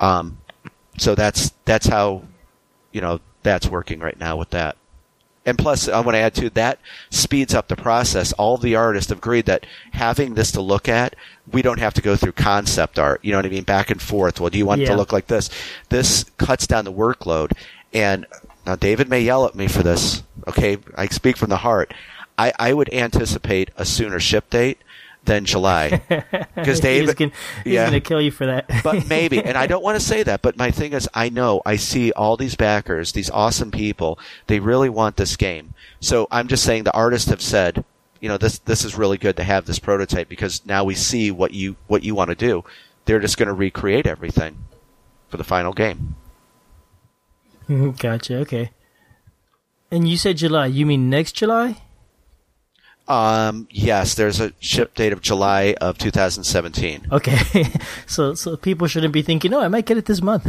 Um, so that's that's how, you know, that's working right now with that. And plus, I want to add too, that speeds up the process. All the artists have agreed that having this to look at, we don't have to go through concept art. You know what I mean? Back and forth. Well, do you want yeah. it to look like this? This cuts down the workload. And now David may yell at me for this. Okay, I speak from the heart. I, I would anticipate a sooner ship date than July, because David, he's gonna, he's yeah, gonna kill you for that. But maybe, and I don't want to say that. But my thing is, I know I see all these backers, these awesome people. They really want this game. So I'm just saying, the artists have said, you know, this this is really good to have this prototype, because now we see what you what you want to do. They're just going to recreate everything for the final game. Gotcha. Okay. And you said July. You mean next July? Um, yes, there's a ship date of July of two thousand seventeen. Okay, so so people shouldn't be thinking, oh, I might get it this month.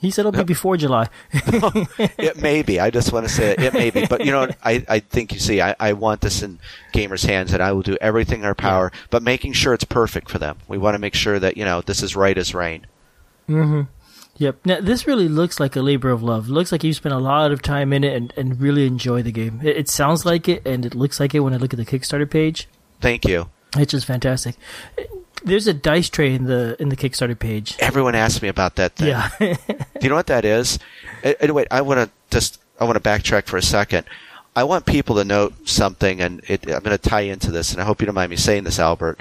He said it'll be before July. It may be. I just want to say it, it may be. But, you know, I, I think, you see, I, I want this in gamers' hands, and I will do everything in our power, but making sure it's perfect for them. We want to make sure that, you know, this is right as rain. Mm-hmm. Yep. Now, this really looks like a labor of love. Looks like you spent a lot of time in it and, and really enjoy the game. It, it sounds like it, and it looks like it when I look at the Kickstarter page. Thank you. It's just fantastic. There's a dice tray in the in the Kickstarter page. Everyone asked me about that thing. Yeah. Do you know what that is? And wait, I want to just I want to backtrack for a second. I want people to know something, and it, I'm going to tie into this, and I hope you don't mind me saying this, Albert.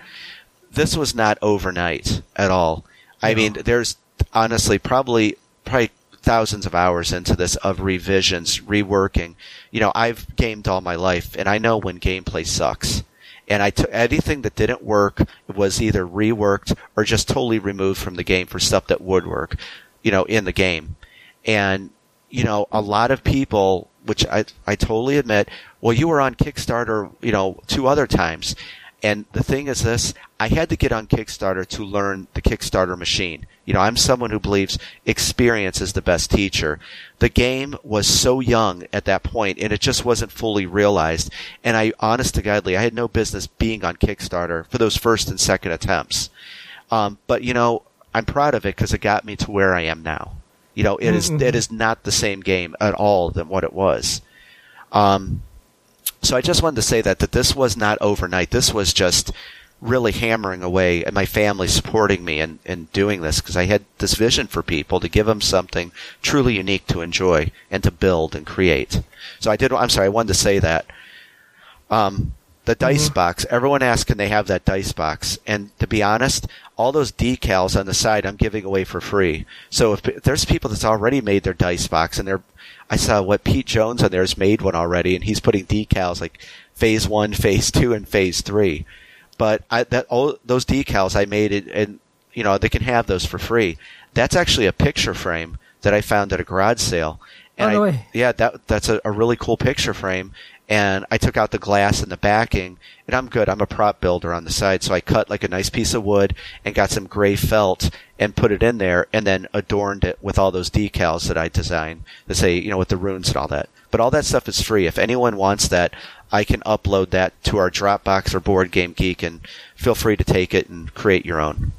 This was not overnight at all. I no. mean, there's. Honestly, probably probably thousands of hours into this of revisions, reworking. You know, I've gamed all my life, and I know when gameplay sucks. And I took anything that didn't work was either reworked or just totally removed from the game for stuff that would work, you know, in the game. And, you know, a lot of people, which I I totally admit, well, you were on Kickstarter, you know, two other times. And the thing is this, I had to get on Kickstarter to learn the Kickstarter machine. You know, I'm someone who believes experience is the best teacher. The game was so young at that point, and it just wasn't fully realized. And I, honest to godly, I had no business being on Kickstarter for those first and second attempts. Um, but, you know, I'm proud of it because it got me to where I am now. You know, it is, it is not the same game at all than what it was. Um, So I just wanted to say that, that this was not overnight. This was just really hammering away, and my family supporting me in, in doing this, because I had this vision for people to give them something truly unique to enjoy and to build and create. So I did. I'm sorry. I wanted to say that. Um, the dice mm-hmm. box. Everyone asked, can they have that dice box? And to be honest, all those decals on the side I'm giving away for free. So if, if there's people that's already made their dice box, and they're I saw what Pete Jones on there has made one already, and he's putting decals like phase one, phase two, and phase three. But I, that all those decals I made, it, and you know they can have those for free. That's actually a picture frame that I found at a garage sale. And oh, no I, way. Yeah, that that's a, a really cool picture frame. And I took out the glass and the backing, and I'm good. I'm a prop builder on the side, so I cut like a nice piece of wood and got some gray felt and put it in there, and then adorned it with all those decals that I designed that say, you know, with the runes and all that. But all that stuff is free. If anyone wants that, I can upload that to our Dropbox or BoardGameGeek, and feel free to take it and create your own.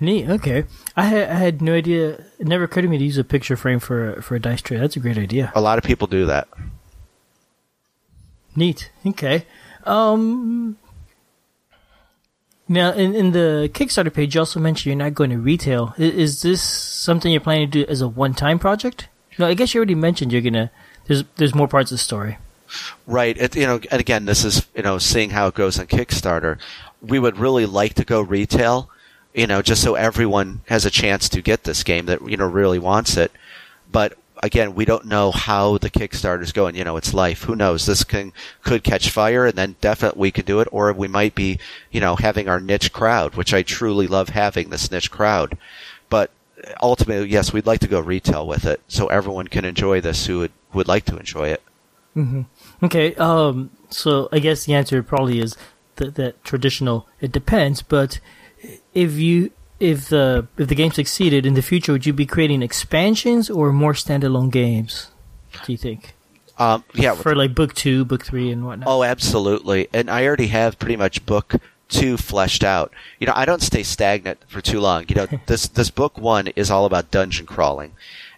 Neat. Okay, I had, I had no idea. It never occurred to me to use a picture frame for a, for a dice tray. That's a great idea. A lot of people do that. Neat. Okay. Um, now, in, in the Kickstarter page, you also mentioned you're not going to retail. Is, is this something you're planning to do as a one-time project? No, I guess you already mentioned you're gonna. There's there's more parts of the story. Right. It, you know, and again, this is you know seeing how it goes on Kickstarter. We would really like to go retail, you know, just so everyone has a chance to get this game that you know really wants it, but. Again, we don't know how the Kickstarter's going. You know, it's life. Who knows? This can could catch fire, and then definitely we could do it, or we might be, you know, having our niche crowd, which I truly love having this niche crowd. But ultimately, yes, we'd like to go retail with it, so everyone can enjoy this who would who would like to enjoy it. Mm-hmm. Okay, um, so I guess the answer probably is th- that traditional. It depends, but if you if the if the game succeeded, in the future, would you be creating expansions or more standalone games, do you think? Um, yeah, for like book two, book three, and whatnot. Oh, absolutely. And I already have pretty much book two fleshed out. You know, I don't stay stagnant for too long. You know, this this book one is all about dungeon crawling,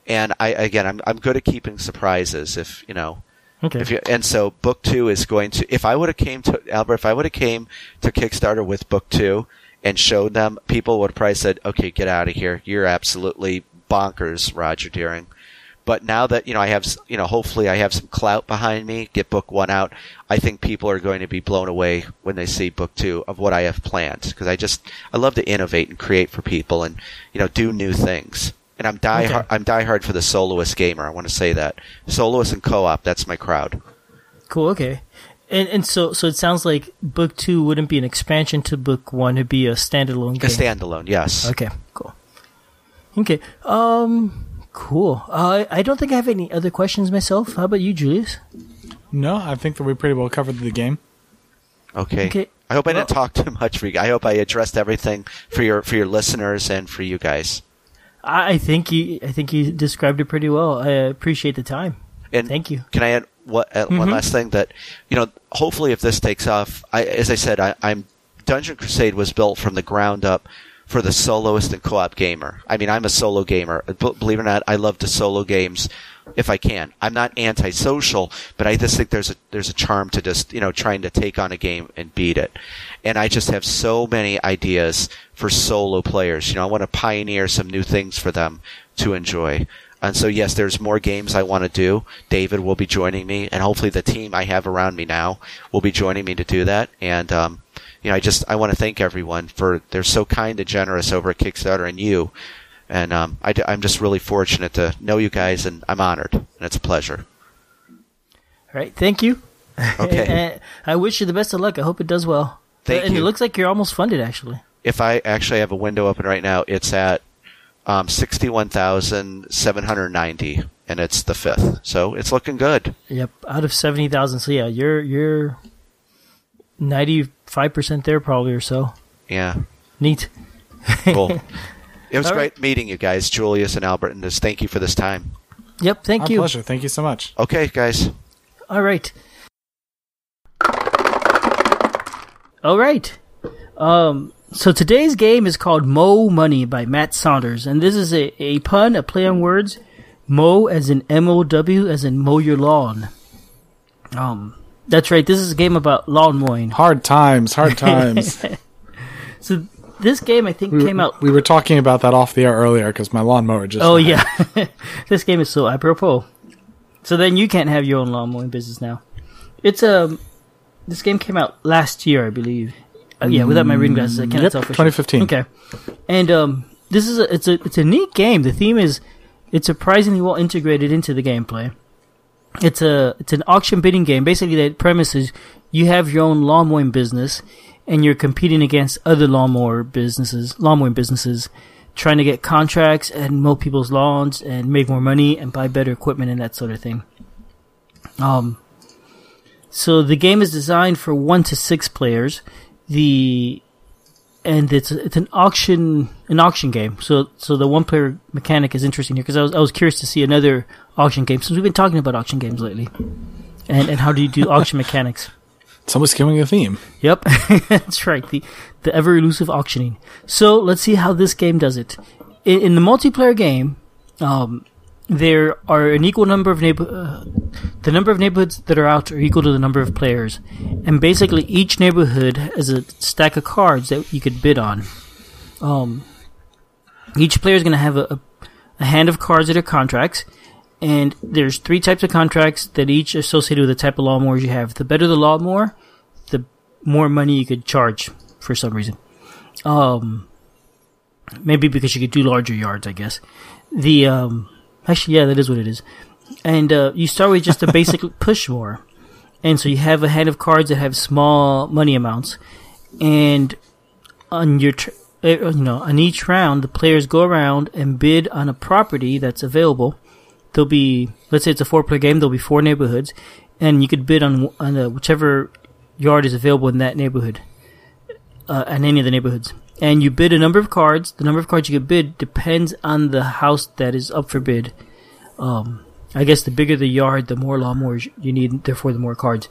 and I again, I'm I'm good at keeping surprises. If you know, okay. If you, and so book two is going to. If I would have came to Albert, if I would have came to Kickstarter with book two and showed them, people would have probably said, "Okay, get out of here. You're absolutely bonkers, Roger Deering." But now that, you know, I have, you know, hopefully I have some clout behind me, get book one out, I think people are going to be blown away when they see book two of what I have planned. Because I just, I love to innovate and create for people and, you know, do new things. And I'm die, okay. hard, I'm diehard for the soloist gamer. I want to say that. Soloist and co-op, that's my crowd. Cool, okay. And and so so it sounds like book two wouldn't be an expansion to book one. It'd be a standalone game. A standalone, yes. Okay, cool. Okay, um... Cool. Uh, I don't think I have any other questions myself. How about you, Julius? No, I think that we pretty well covered the game. Okay. okay. I hope I didn't well, talk too much for you. I hope I addressed everything for your for your listeners and for you guys. I think you I think you described it pretty well. I appreciate the time. And thank you. Can I add what, uh, mm-hmm. one last thing that, you know, hopefully if this takes off, I, as I said, I, I'm Dungeon Crusade was built from the ground up for the soloist and co-op gamer. I mean, I'm a solo gamer. B- believe it or not, I love to solo games if I can. I'm not antisocial, but I just think there's a there's a charm to just, you know, trying to take on a game and beat it. And I just have so many ideas for solo players. You know, I want to pioneer some new things for them to enjoy. And so, yes, there's more games I want to do. David will be joining me, and hopefully the team I have around me now will be joining me to do that. And, um, you know, I just I want to thank everyone for they're so kind and generous over at Kickstarter and you, and um, I, I'm just really fortunate to know you guys, and I'm honored, and it's a pleasure. All right, thank you. Okay, and I wish you the best of luck. I hope it does well. Thank and you. And it looks like you're almost funded, actually. If I actually have a window open right now, it's at um, sixty-one thousand seven hundred ninety, and it's the fifth, so it's looking good. Yep, out of seventy thousand. So yeah, you're you're ninety. Five percent there, probably, or so. Yeah. Neat. Cool. It was All great right. meeting you guys, Julius and Albert, and just thank you for this time. Yep, thank My you. My pleasure. Thank you so much. Okay, guys. All right. All right. Um, so today's game is called Mo Money by Matt Saunders, and this is a, a pun, a play on words. Mo as in M O W, as in mow your lawn. Um... That's right. This is a game about lawn mowing. Hard times, hard times. So this game, I think, we, came out... We were talking about that off the air earlier because my lawnmower just... Oh, died. Yeah. This game is so apropos. So then you can't have your own lawn mowing business now. It's um, This game came out last year, I believe. Oh, yeah, without my reading glasses, I can't yep, tell for twenty fifteen. Sure. twenty fifteen. Okay. And um, this is a, it's a it's a neat game. The theme is... It's surprisingly well integrated into the gameplay. It's a it's an auction bidding game. Basically, the premise is you have your own lawn mowing business, and you're competing against other lawnmower businesses, lawn mowing businesses, trying to get contracts and mow people's lawns and make more money and buy better equipment and that sort of thing. Um, so the game is designed for one to six players. The and it's it's an auction an auction game. So so the one player mechanic is interesting here because I was I was curious to see another auction games, since we've been talking about auction games lately. And and how do you do auction mechanics? It's almost killing a theme. Yep, that's right. The the ever-elusive auctioning. So let's see how this game does it. In, in the multiplayer game, um, there are an equal number of neighbor uh, the number of neighborhoods that are out are equal to the number of players. And basically each neighborhood has a stack of cards that you could bid on. Um, each player is going to have a, a hand of cards that are contracts. And there's three types of contracts that each associated with the type of lawnmowers you have. The better the lawnmower, the more money you could charge for some reason. Um, maybe because you could do larger yards, I guess. The um, actually, yeah, that is what it is. And uh, you start with just a basic push mower. And so you have a hand of cards that have small money amounts. And on your tr- you know, on each round, the players go around and bid on a property that's available. There'll be, let's say it's a four-player game, there'll be four neighborhoods, and you could bid on on uh, whichever yard is available in that neighborhood, uh, in any of the neighborhoods. and you bid a number of cards. The number of cards you can bid depends on the house that is up for bid. Um, I guess the bigger the yard, the more lawnmowers you need, therefore the more cards.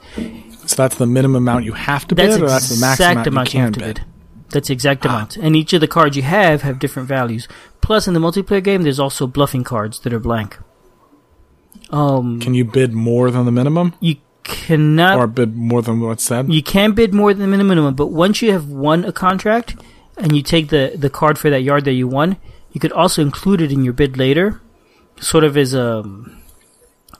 So that's the minimum amount you have to that's bid, or that's the max amount, amount you can you have to bid? bid? That's the exact ah. amount. And each of the cards you have have different values. Plus, in the multiplayer game, there's also bluffing cards that are blank. Um, can you bid more than the minimum? You cannot... Or bid more than what's said? You can bid more than the minimum, but once you have won a contract and you take the, the card for that yard that you won, you could also include it in your bid later, sort of as a,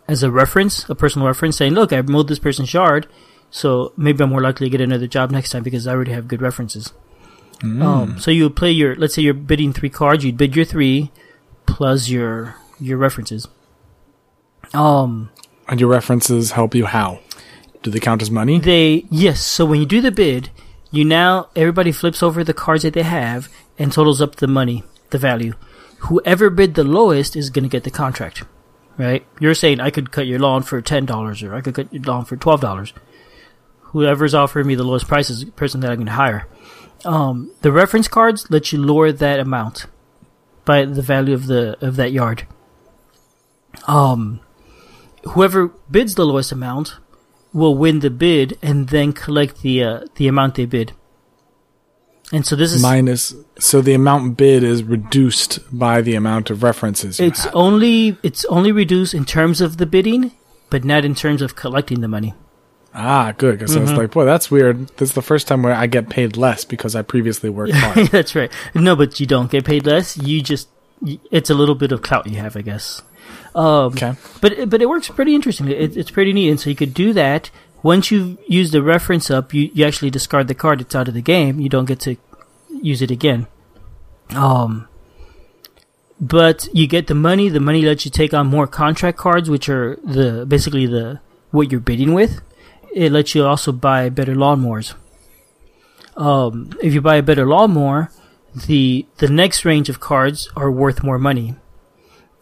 as a reference, a personal reference, saying, look, I mowed this person's yard, so maybe I'm more likely to get another job next time because I already have good references. Mm. Um, so you would play your, let's say you're bidding three cards, you'd bid your three plus your your references. Um, and your references help you how? Do they count as money? They yes. So when you do the bid, you now everybody flips over the cards that they have and totals up the money, the value. Whoever bid the lowest is going to get the contract, right? You're saying I could cut your lawn for ten dollars, or I could cut your lawn for twelve dollars. Whoever's offering me the lowest price is the person that I'm going to hire. Um, the reference cards let you lower that amount by the value of the of that yard. Um. Whoever bids the lowest amount will win the bid and then collect the uh, the amount they bid. And so this is minus. So the amount bid is reduced by the amount of references. You it's had. only it's only reduced in terms of the bidding, but not in terms of collecting the money. Ah, good. Because mm-hmm. I was like, boy, that's weird. This is the first time where I get paid less because I previously worked hard. That's right. No, but you don't get paid less. You just it's a little bit of clout you have, I guess. Um, okay. But but it works pretty interestingly. It, it's pretty neat. And so you could do that. Once you've used the reference up, you, you actually discard the card. It's out of the game. You don't get to use it again. Um, but you get the money. The money lets you take on more contract cards, which are the basically the what you're bidding with. It lets you also buy better lawnmowers. Um, if you buy a better lawnmower, the the next range of cards are worth more money.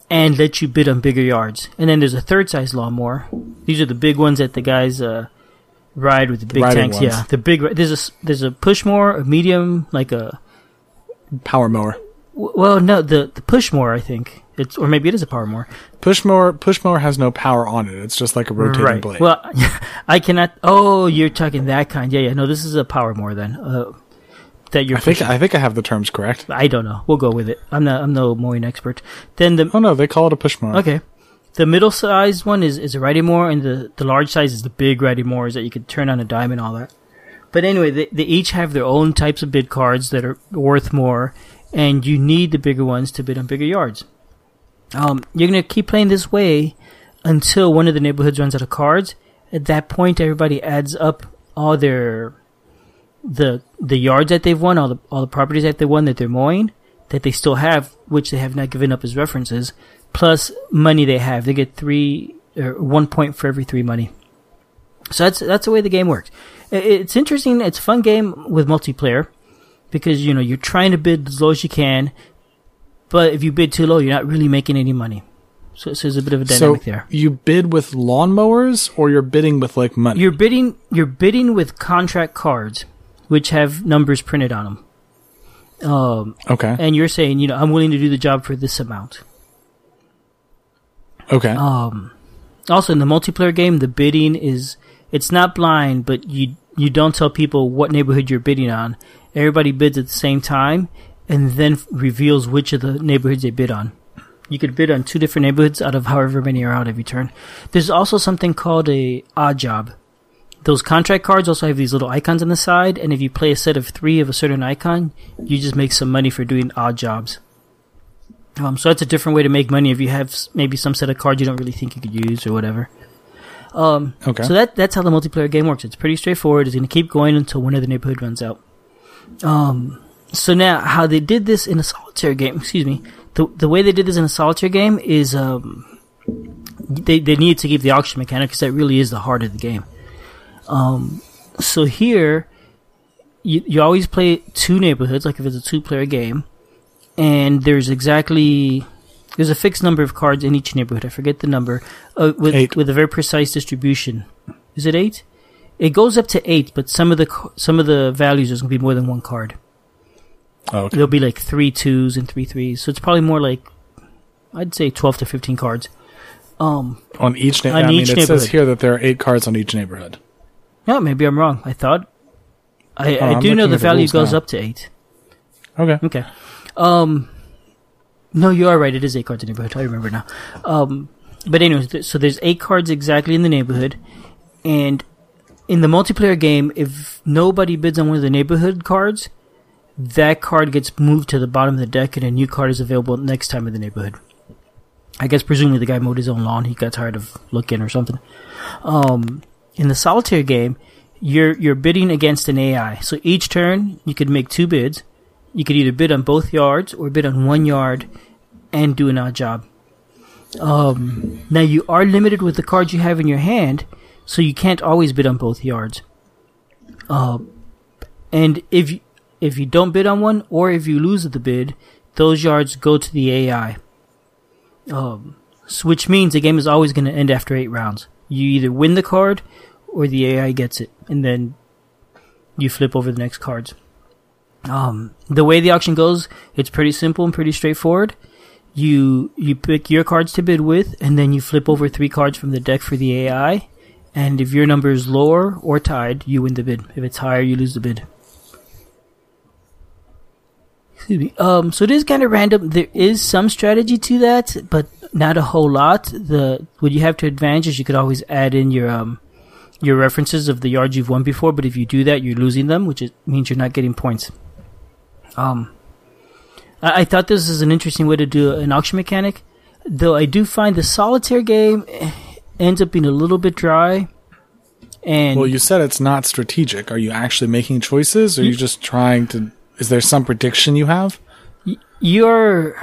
And let you bid on bigger yards. And then there's a third size lawnmower. These are the big ones that the guys uh, ride with the big Riding tanks. Ones. Yeah, the big. There's a there's a push mower, a medium, like a power mower. W- well, no, the the push mower. I think it's or maybe it is a power mower. Push mower. Push mower has no power on it. It's just like a rotating right. blade. Well, I cannot. Oh, you're talking that kind. Yeah, yeah. No, this is a power mower then. Uh, That you're I think I think I have the terms correct. I don't know. We'll go with it. I'm not. I'm no mowing expert. Then the oh no, they call it a push mower. Okay, the middle sized one is, is a riding mower, and the, the large size is the big riding mowers that you could turn on a dime and all that. But anyway, they they each have their own types of bid cards that are worth more, and you need the bigger ones to bid on bigger yards. Um, you're gonna keep playing this way until one of the neighborhoods runs out of cards. At that point, everybody adds up all their the the yards that they've won, all the all the properties that they won that they're mowing, that they still have, which they have not given up as references, plus money they have. They get three or one point for every three money. So that's that's the way the game works. It's interesting. It's a fun game with multiplayer because you know you're trying to bid as low as you can, but if you bid too low, you're not really making any money. So, so there's a bit of a dynamic so there. You bid with lawnmowers, or you're bidding with like money. You're bidding. You're bidding with contract cards, which have numbers printed on them. Um, okay. And you're saying, you know, I'm willing to do the job for this amount. Okay. Um, also, in the multiplayer game, the bidding is, it's not blind, but you you don't tell people what neighborhood you're bidding on. Everybody bids at the same time and then f- reveals which of the neighborhoods they bid on. You could bid on two different neighborhoods out of however many are out every turn. There's also something called a odd job. Those contract cards also have these little icons on the side, and if you play a set of three of a certain icon, you just make some money for doing odd jobs. Um, so that's a different way to make money if you have maybe some set of cards you don't really think you could use or whatever. Um, okay. So that that's how the multiplayer game works. It's pretty straightforward. It's going to keep going until one of the neighborhood runs out. Um, so now, how they did this in a solitaire game, excuse me, the the way they did this in a solitaire game is um, they, they needed to keep the auction mechanic because that really is the heart of the game. Um, so here, you, you always play two neighborhoods, like if it's a two-player game, and there's exactly, there's a fixed number of cards in each neighborhood. I forget the number, uh, with eight. With a very precise distribution. Is it eight? It goes up to eight, but some of the some of the values there's going to be more than one card. Oh, okay. There'll be like three twos and three threes, so it's probably more like I'd say twelve to fifteen cards. Um, on each, na- on I mean, each it neighborhood. It says here that there are eight cards on each neighborhood. No, maybe I'm wrong. I thought I, oh, I do know the value goes now. Up to eight. Okay. Okay. Um, no, you are right. It is eight cards in the neighborhood. I remember now. Um, but anyways, th- so there's eight cards exactly in the neighborhood, and in the multiplayer game, if nobody bids on one of the neighborhood cards, that card gets moved to the bottom of the deck, and a new card is available next time in the neighborhood. I guess presumably the guy mowed his own lawn. He got tired of looking or something. Um, in the solitaire game, you're you're bidding against an A I. So each turn, you could make two bids. You could either bid on both yards or bid on one yard and do an odd job. Um, now, you are limited with the cards you have in your hand, so you can't always bid on both yards. Uh, and if you, if you don't bid on one or if you lose the bid, those yards go to the A I. Um, so which means the game is always going to end after eight rounds. You either win the card or the A I gets it, and then you flip over the next cards. Um, the way the auction goes, it's pretty simple and pretty straightforward. You you pick your cards to bid with, and then you flip over three cards from the deck for the A I, and if your number is lower or tied, you win the bid. If it's higher, you lose the bid. Excuse me. Um, so it is kind of random. There is some strategy to that, but not a whole lot. The what you have to advantage is you could always add in your um your references of the yards you've won before, but if you do that, you're losing them, which is, means you're not getting points. Um, I, I thought this is an interesting way to do an auction mechanic, though I do find the solitaire game ends up being a little bit dry. And well, you said it's not strategic. Are you actually making choices, or are you, you just trying to... Is there some prediction you have? You're...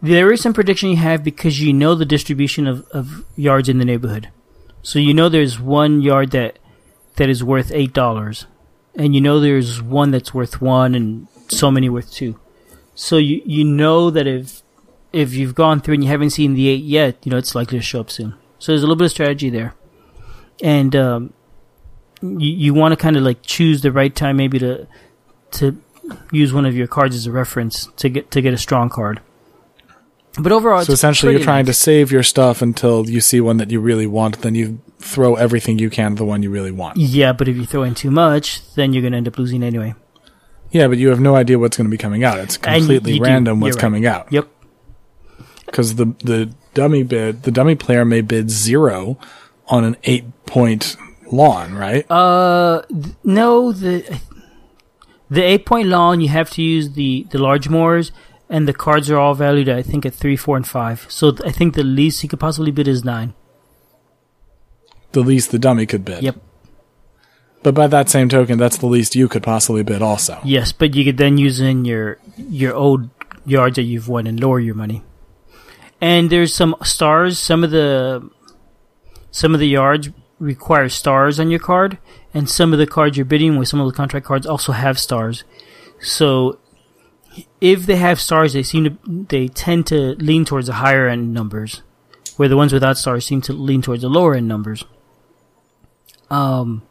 There is some prediction you have because you know the distribution of, of yards in the neighborhood. So you know there's one yard that that is worth eight dollars. And you know there's one that's worth one and so many worth two. So you you know that if if you've gone through and you haven't seen the eight yet, you know it's likely to show up soon. So there's a little bit of strategy there. And um, you, you want to kind of like choose the right time maybe to... to use one of your cards as a reference to get to get a strong card. But overall, it's so essentially you're trying nice. to save your stuff until you see one that you really want, then you throw everything you can to the one you really want. Yeah, but if you throw in too much, then you're going to end up losing anyway. Yeah, but you have no idea what's going to be coming out. It's completely random do, what's right. coming out. Yep. Because the the dummy bid, the dummy player may bid zero on an eight-point lawn, right? Uh, th- no, the... The eight-point lawn, you have to use the, the large mowers, and the cards are all valued, I think, at three, four, and five. So th- I think the least he could possibly bid is nine. The least the dummy could bid? Yep. But by that same token, that's the least you could possibly bid also. Yes, but you could then use in your, your old yards that you've won and lower your money. And there's some stars. Some of the some of the yards require stars on your card, and some of the cards you're bidding with, some of the contract cards also have stars. So if they have stars, they seem to they tend to lean towards the higher end numbers, where the ones without stars seem to lean towards the lower end numbers. Um,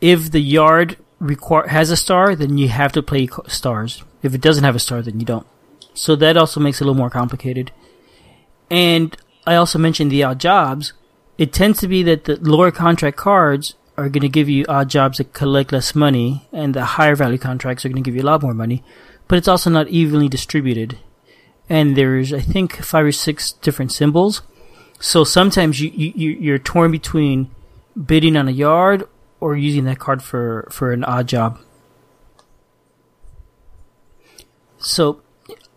if the yard require, has a star, then you have to play stars. If it doesn't have a star, then you don't. So that also makes it a little more complicated. And I also mentioned the odd jobs. It tends to be that the lower contract cards are going to give you odd jobs that collect less money, and the higher value contracts are going to give you a lot more money. But it's also not evenly distributed. And there's, I think, five or six different symbols. So sometimes you, you, you're torn between bidding on a yard or using that card for, for an odd job. So...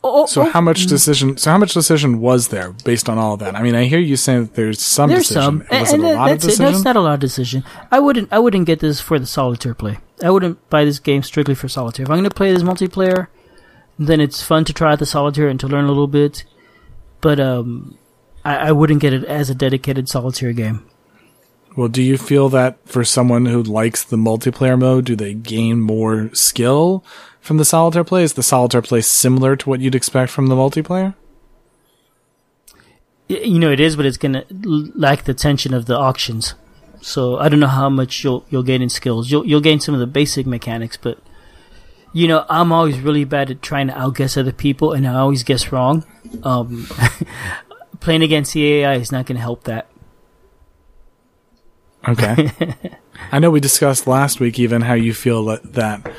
Oh, so oh, how much decision? So how much decision was there based on all of that? I mean, I hear you saying that there's some there's decision. There's some, was and, and it a lot that's of decision? It. No, it's not a lot of decision. I wouldn't. I wouldn't get this for the solitaire play. I wouldn't buy this game strictly for solitaire. If I'm going to play this multiplayer, then it's fun to try out the solitaire and to learn a little bit. But um, I, I wouldn't get it as a dedicated solitaire game. Well, do you feel that for someone who likes the multiplayer mode, do they gain more skill from the solitaire play? Is the solitaire play similar to what you'd expect from the multiplayer? You know, it is, but it's going to lack the tension of the auctions. So I don't know how much you'll you'll gain in skills. You'll you'll gain some of the basic mechanics, but you know, I'm always really bad at trying to outguess other people, and I always guess wrong. Um, playing against the A I is not going to help that. Okay. I know we discussed last week even how you feel that, that,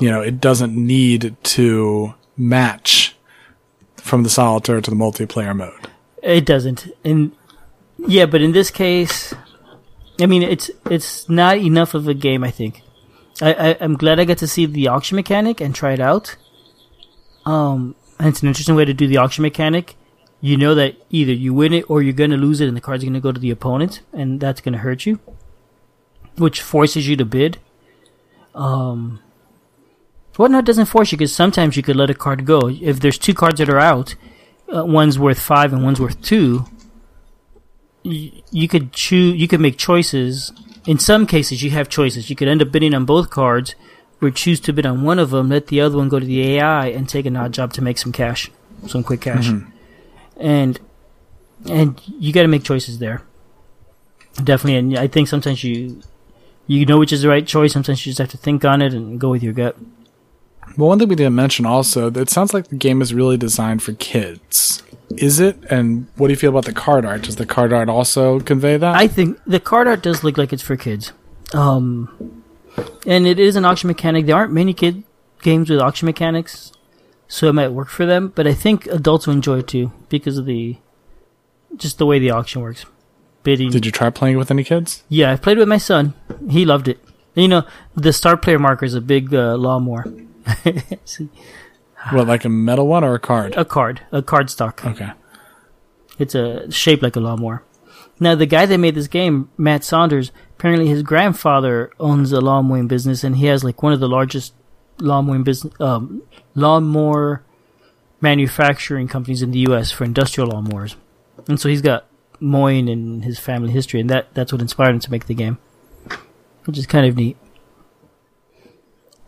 you know, it doesn't need to match from the solitaire to the multiplayer mode. It doesn't. And yeah, but in this case, I mean, it's it's not enough of a game, I think. I, I, I'm glad I got to see the auction mechanic and try it out. Um, and it's an interesting way to do the auction mechanic. You know that either you win it or you're going to lose it, and the card's going to go to the opponent, and that's going to hurt you, which forces you to bid. Um, well, no, it doesn't force you, because sometimes you could let a card go. If there's two cards that are out, uh, one's worth five and one's worth two, y- you could choose. You could make choices. In some cases, you have choices. You could end up bidding on both cards, or choose to bid on one of them, let the other one go to the A I, and take an odd job to make some cash, some quick cash. Mm-hmm. And and you got to make choices there, definitely. And I think sometimes you you know which is the right choice. Sometimes you just have to think on it and go with your gut. Well, one thing we didn't mention also, it sounds like the game is really designed for kids. Is it? And what do you feel about the card art? Does the card art also convey that? I think the card art does look like it's for kids. Um, and it is an auction mechanic. There aren't many kid games with auction mechanics, so it might work for them, but I think adults will enjoy it too because of the just the way the auction works. Bidding. Did you try playing with any kids? Yeah, I played with my son. He loved it. You know, the star player marker is a big uh, lawnmower. What, like a metal one or a card? A card, a card stock. Okay. It's a shaped like a lawnmower. Now, the guy that made this game, Matt Saunders, apparently his grandfather owns a lawnmowing business, and he has like one of the largest lawnmowing business, um, lawnmower manufacturing companies in the U S for industrial lawnmowers, and so he's got mowing in his family history, and that that's what inspired him to make the game, which is kind of neat.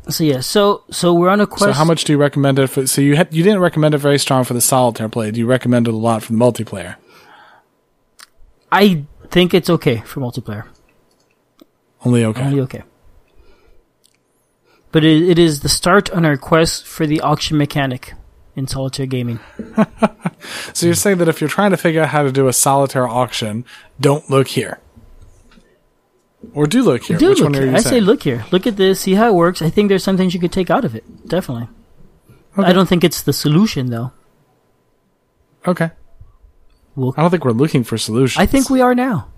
So yeah, so so we're on a quest. So how much do you recommend it? For, so you had, you didn't recommend it very strong for the solitaire play. Do you recommend it a lot for the multiplayer? I think it's okay for multiplayer. Only okay. Only okay. But it, it is the start on our quest for the auction mechanic in solitaire gaming. So you're saying that if you're trying to figure out how to do a solitaire auction, don't look here. Or do look here. Do Which look one here. Are you I saying? say look here. Look at this, see how it works. I think there's some things you could take out of it. Definitely. Okay. I don't think it's the solution, though. Okay. We'll I don't think we're looking for solutions. I think we are now.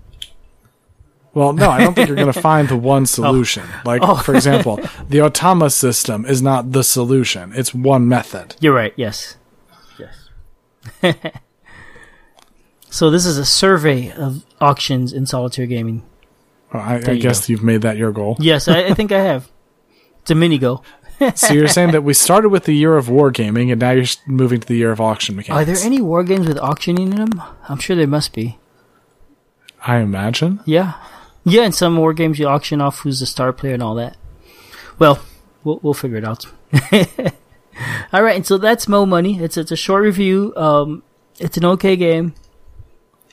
Well, no, I don't think you're going to find the one solution. Oh. Like, oh. For example, the Automa system is not the solution. It's one method. You're right, yes. Yes. So this is a survey of auctions in solitaire gaming. Well, I, I you guess go. You've made that your goal. Yes, I, I think I have. It's a mini-goal. So you're saying that we started with the year of wargaming, and now you're moving to the year of auction mechanics. Are there any war games with auctioning in them? I'm sure there must be. I imagine. Yeah. Yeah, in some war games you auction off who's the star player and all that. Well, we'll, we'll figure it out. All right, and so that's Mo Money. It's it's a short review. Um, it's an okay game,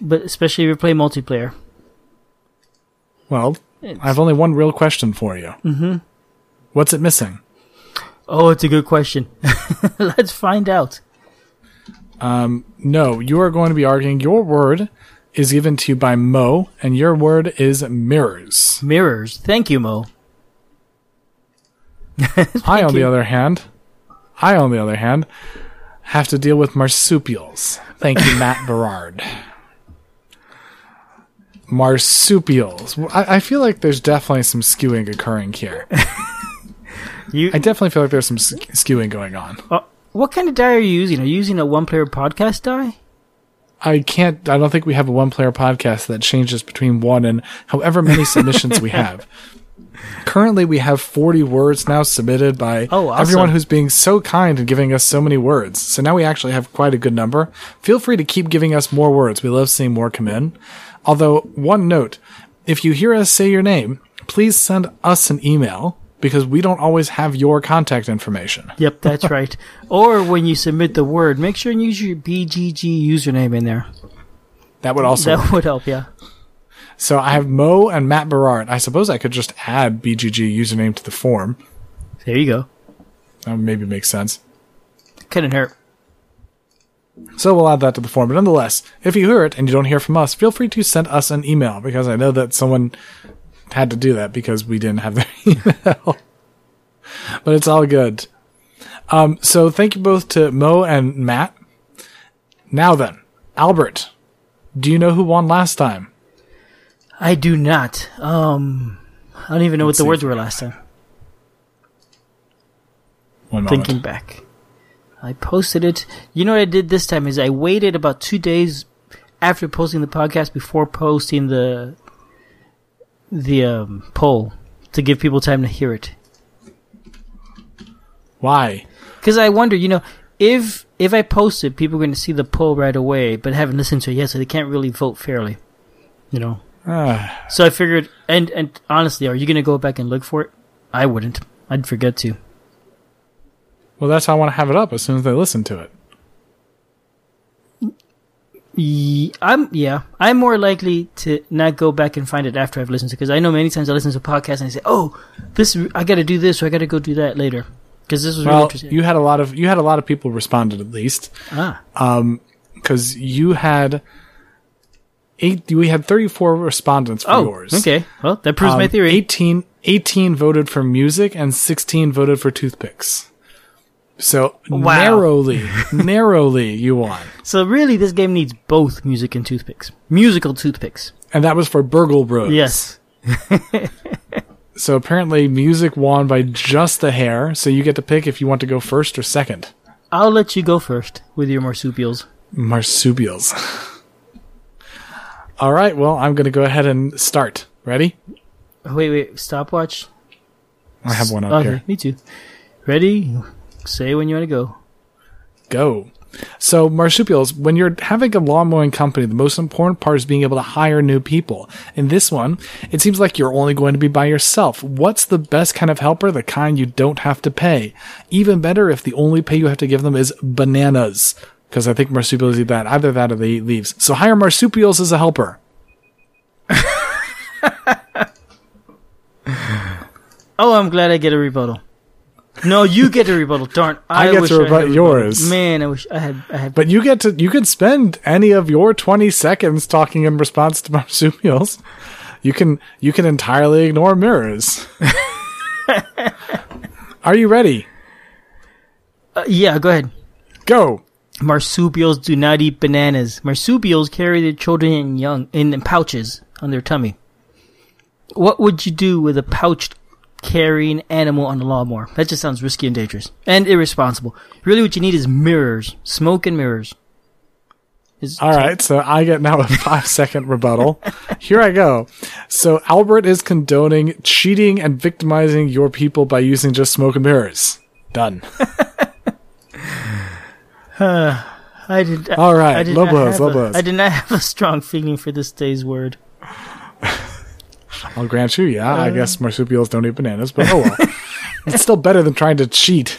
but especially if you play multiplayer. Well, it's... I have only one real question for you. Mm-hmm. What's it missing? Oh, it's a good question. Let's find out. Um, no, you are going to be arguing your word is given to you by Mo, and your word is mirrors. Mirrors. Thank you, Mo. Thank I, on you. the other hand, I, on the other hand, have to deal with marsupials. Thank you, Matt Berard. Marsupials. I, I feel like there's definitely some skewing occurring here. you, I definitely feel like there's some sk- skewing going on. Uh, what kind of die are you using? Are you using a one-player podcast die? I can't, I don't think we have a one player podcast that changes between one and however many submissions we have. Currently, we have forty words now submitted by oh, awesome. everyone who's being so kind and giving us so many words. So now we actually have quite a good number. Feel free to keep giving us more words. We love seeing more come in. Although, one note, if you hear us say your name, please send us an email because we don't always have your contact information. Yep, that's right. Or when you submit the word, make sure and use your B G G username in there. That would also That help. would help, yeah. So I have Mo and Matt Berard. I suppose I could just add B G G username to the form. There you go. That would maybe make sense. Couldn't hurt. So we'll add that to the form. But nonetheless, if you hear it and you don't hear from us, feel free to send us an email, because I know that someone had to do that because we didn't have their email. But it's all good. Um, so thank you both to Mo and Matt. Now then, Albert, do you know who won last time? I do not. Um, I don't even know Let's what the words were last time. One moment. Thinking back. I posted it. You know what I did this time is I waited about two days after posting the podcast before posting the the um, poll to give people time to hear it. Why? Because I wonder, you know, if if I post it, people are going to see the poll right away, but haven't listened to it yet, so they can't really vote fairly. You know. Ah. So I figured, and and honestly, are you going to go back and look for it? I wouldn't. I'd forget to. Well, that's how I want to have it up as soon as they listen to it. Yeah, I'm, yeah, I'm more likely to not go back and find it after I've listened to it, because I know many times I listen to podcasts and I say, oh, this I got to do this or I got to go do that later, because this was well, really interesting. You had a lot of you had a lot of people responded at least. Ah. Um, because you had eight, we had thirty-four respondents for oh, yours. Okay. Well, that proves um, my theory. eighteen, eighteen voted for music and sixteen voted for toothpicks. So wow. narrowly, narrowly you won. So really this game needs both music and toothpicks. Musical toothpicks. And that was for Burgle Bros. Yes. So apparently music won by just a hair, so you get to pick if you want to go first or second. I'll let you go first with your marsupials. Marsupials. All right, well, I'm going to go ahead and start. Ready? Wait, wait, stopwatch? I have one up okay, here. Me too. Ready? Say when you want to go. Go. So, marsupials, when you're having a lawn mowing company, the most important part is being able to hire new people. In this one, it seems like you're only going to be by yourself. What's the best kind of helper? The kind you don't have to pay. Even better if the only pay you have to give them is bananas. Because I think marsupials eat that. Either that or they eat leaves. So, hire marsupials as a helper. Oh, I'm glad I get a rebuttal. No, you get to rebuttal. Darn, I, I get wish to rebut yours. Man, I wish I had. I had. But you get to. You can spend any of your twenty seconds talking in response to marsupials. You can. You can entirely ignore mirrors. Are you ready? Uh, yeah, go ahead. Go. Marsupials do not eat bananas. Marsupials carry their children in young in pouches on their tummy. What would you do with a pouched? Carrying animal on the lawnmower. That just sounds risky and dangerous. And irresponsible. Really what you need is mirrors. Smoke and mirrors. Is- Alright, so I get now a five second rebuttal. Here I go. So Albert is condoning cheating and victimizing your people by using just smoke and mirrors. Done. uh, I did Alright, low blows, low blows. I did not have a strong feeling for this day's word. I'll grant you, yeah. Uh, I guess marsupials don't eat bananas, but oh well. It's still better than trying to cheat.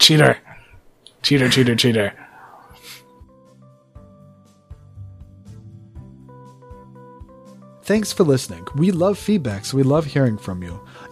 Cheater. Cheater, cheater, cheater. Thanks for listening. We love feedback, so we love hearing from you.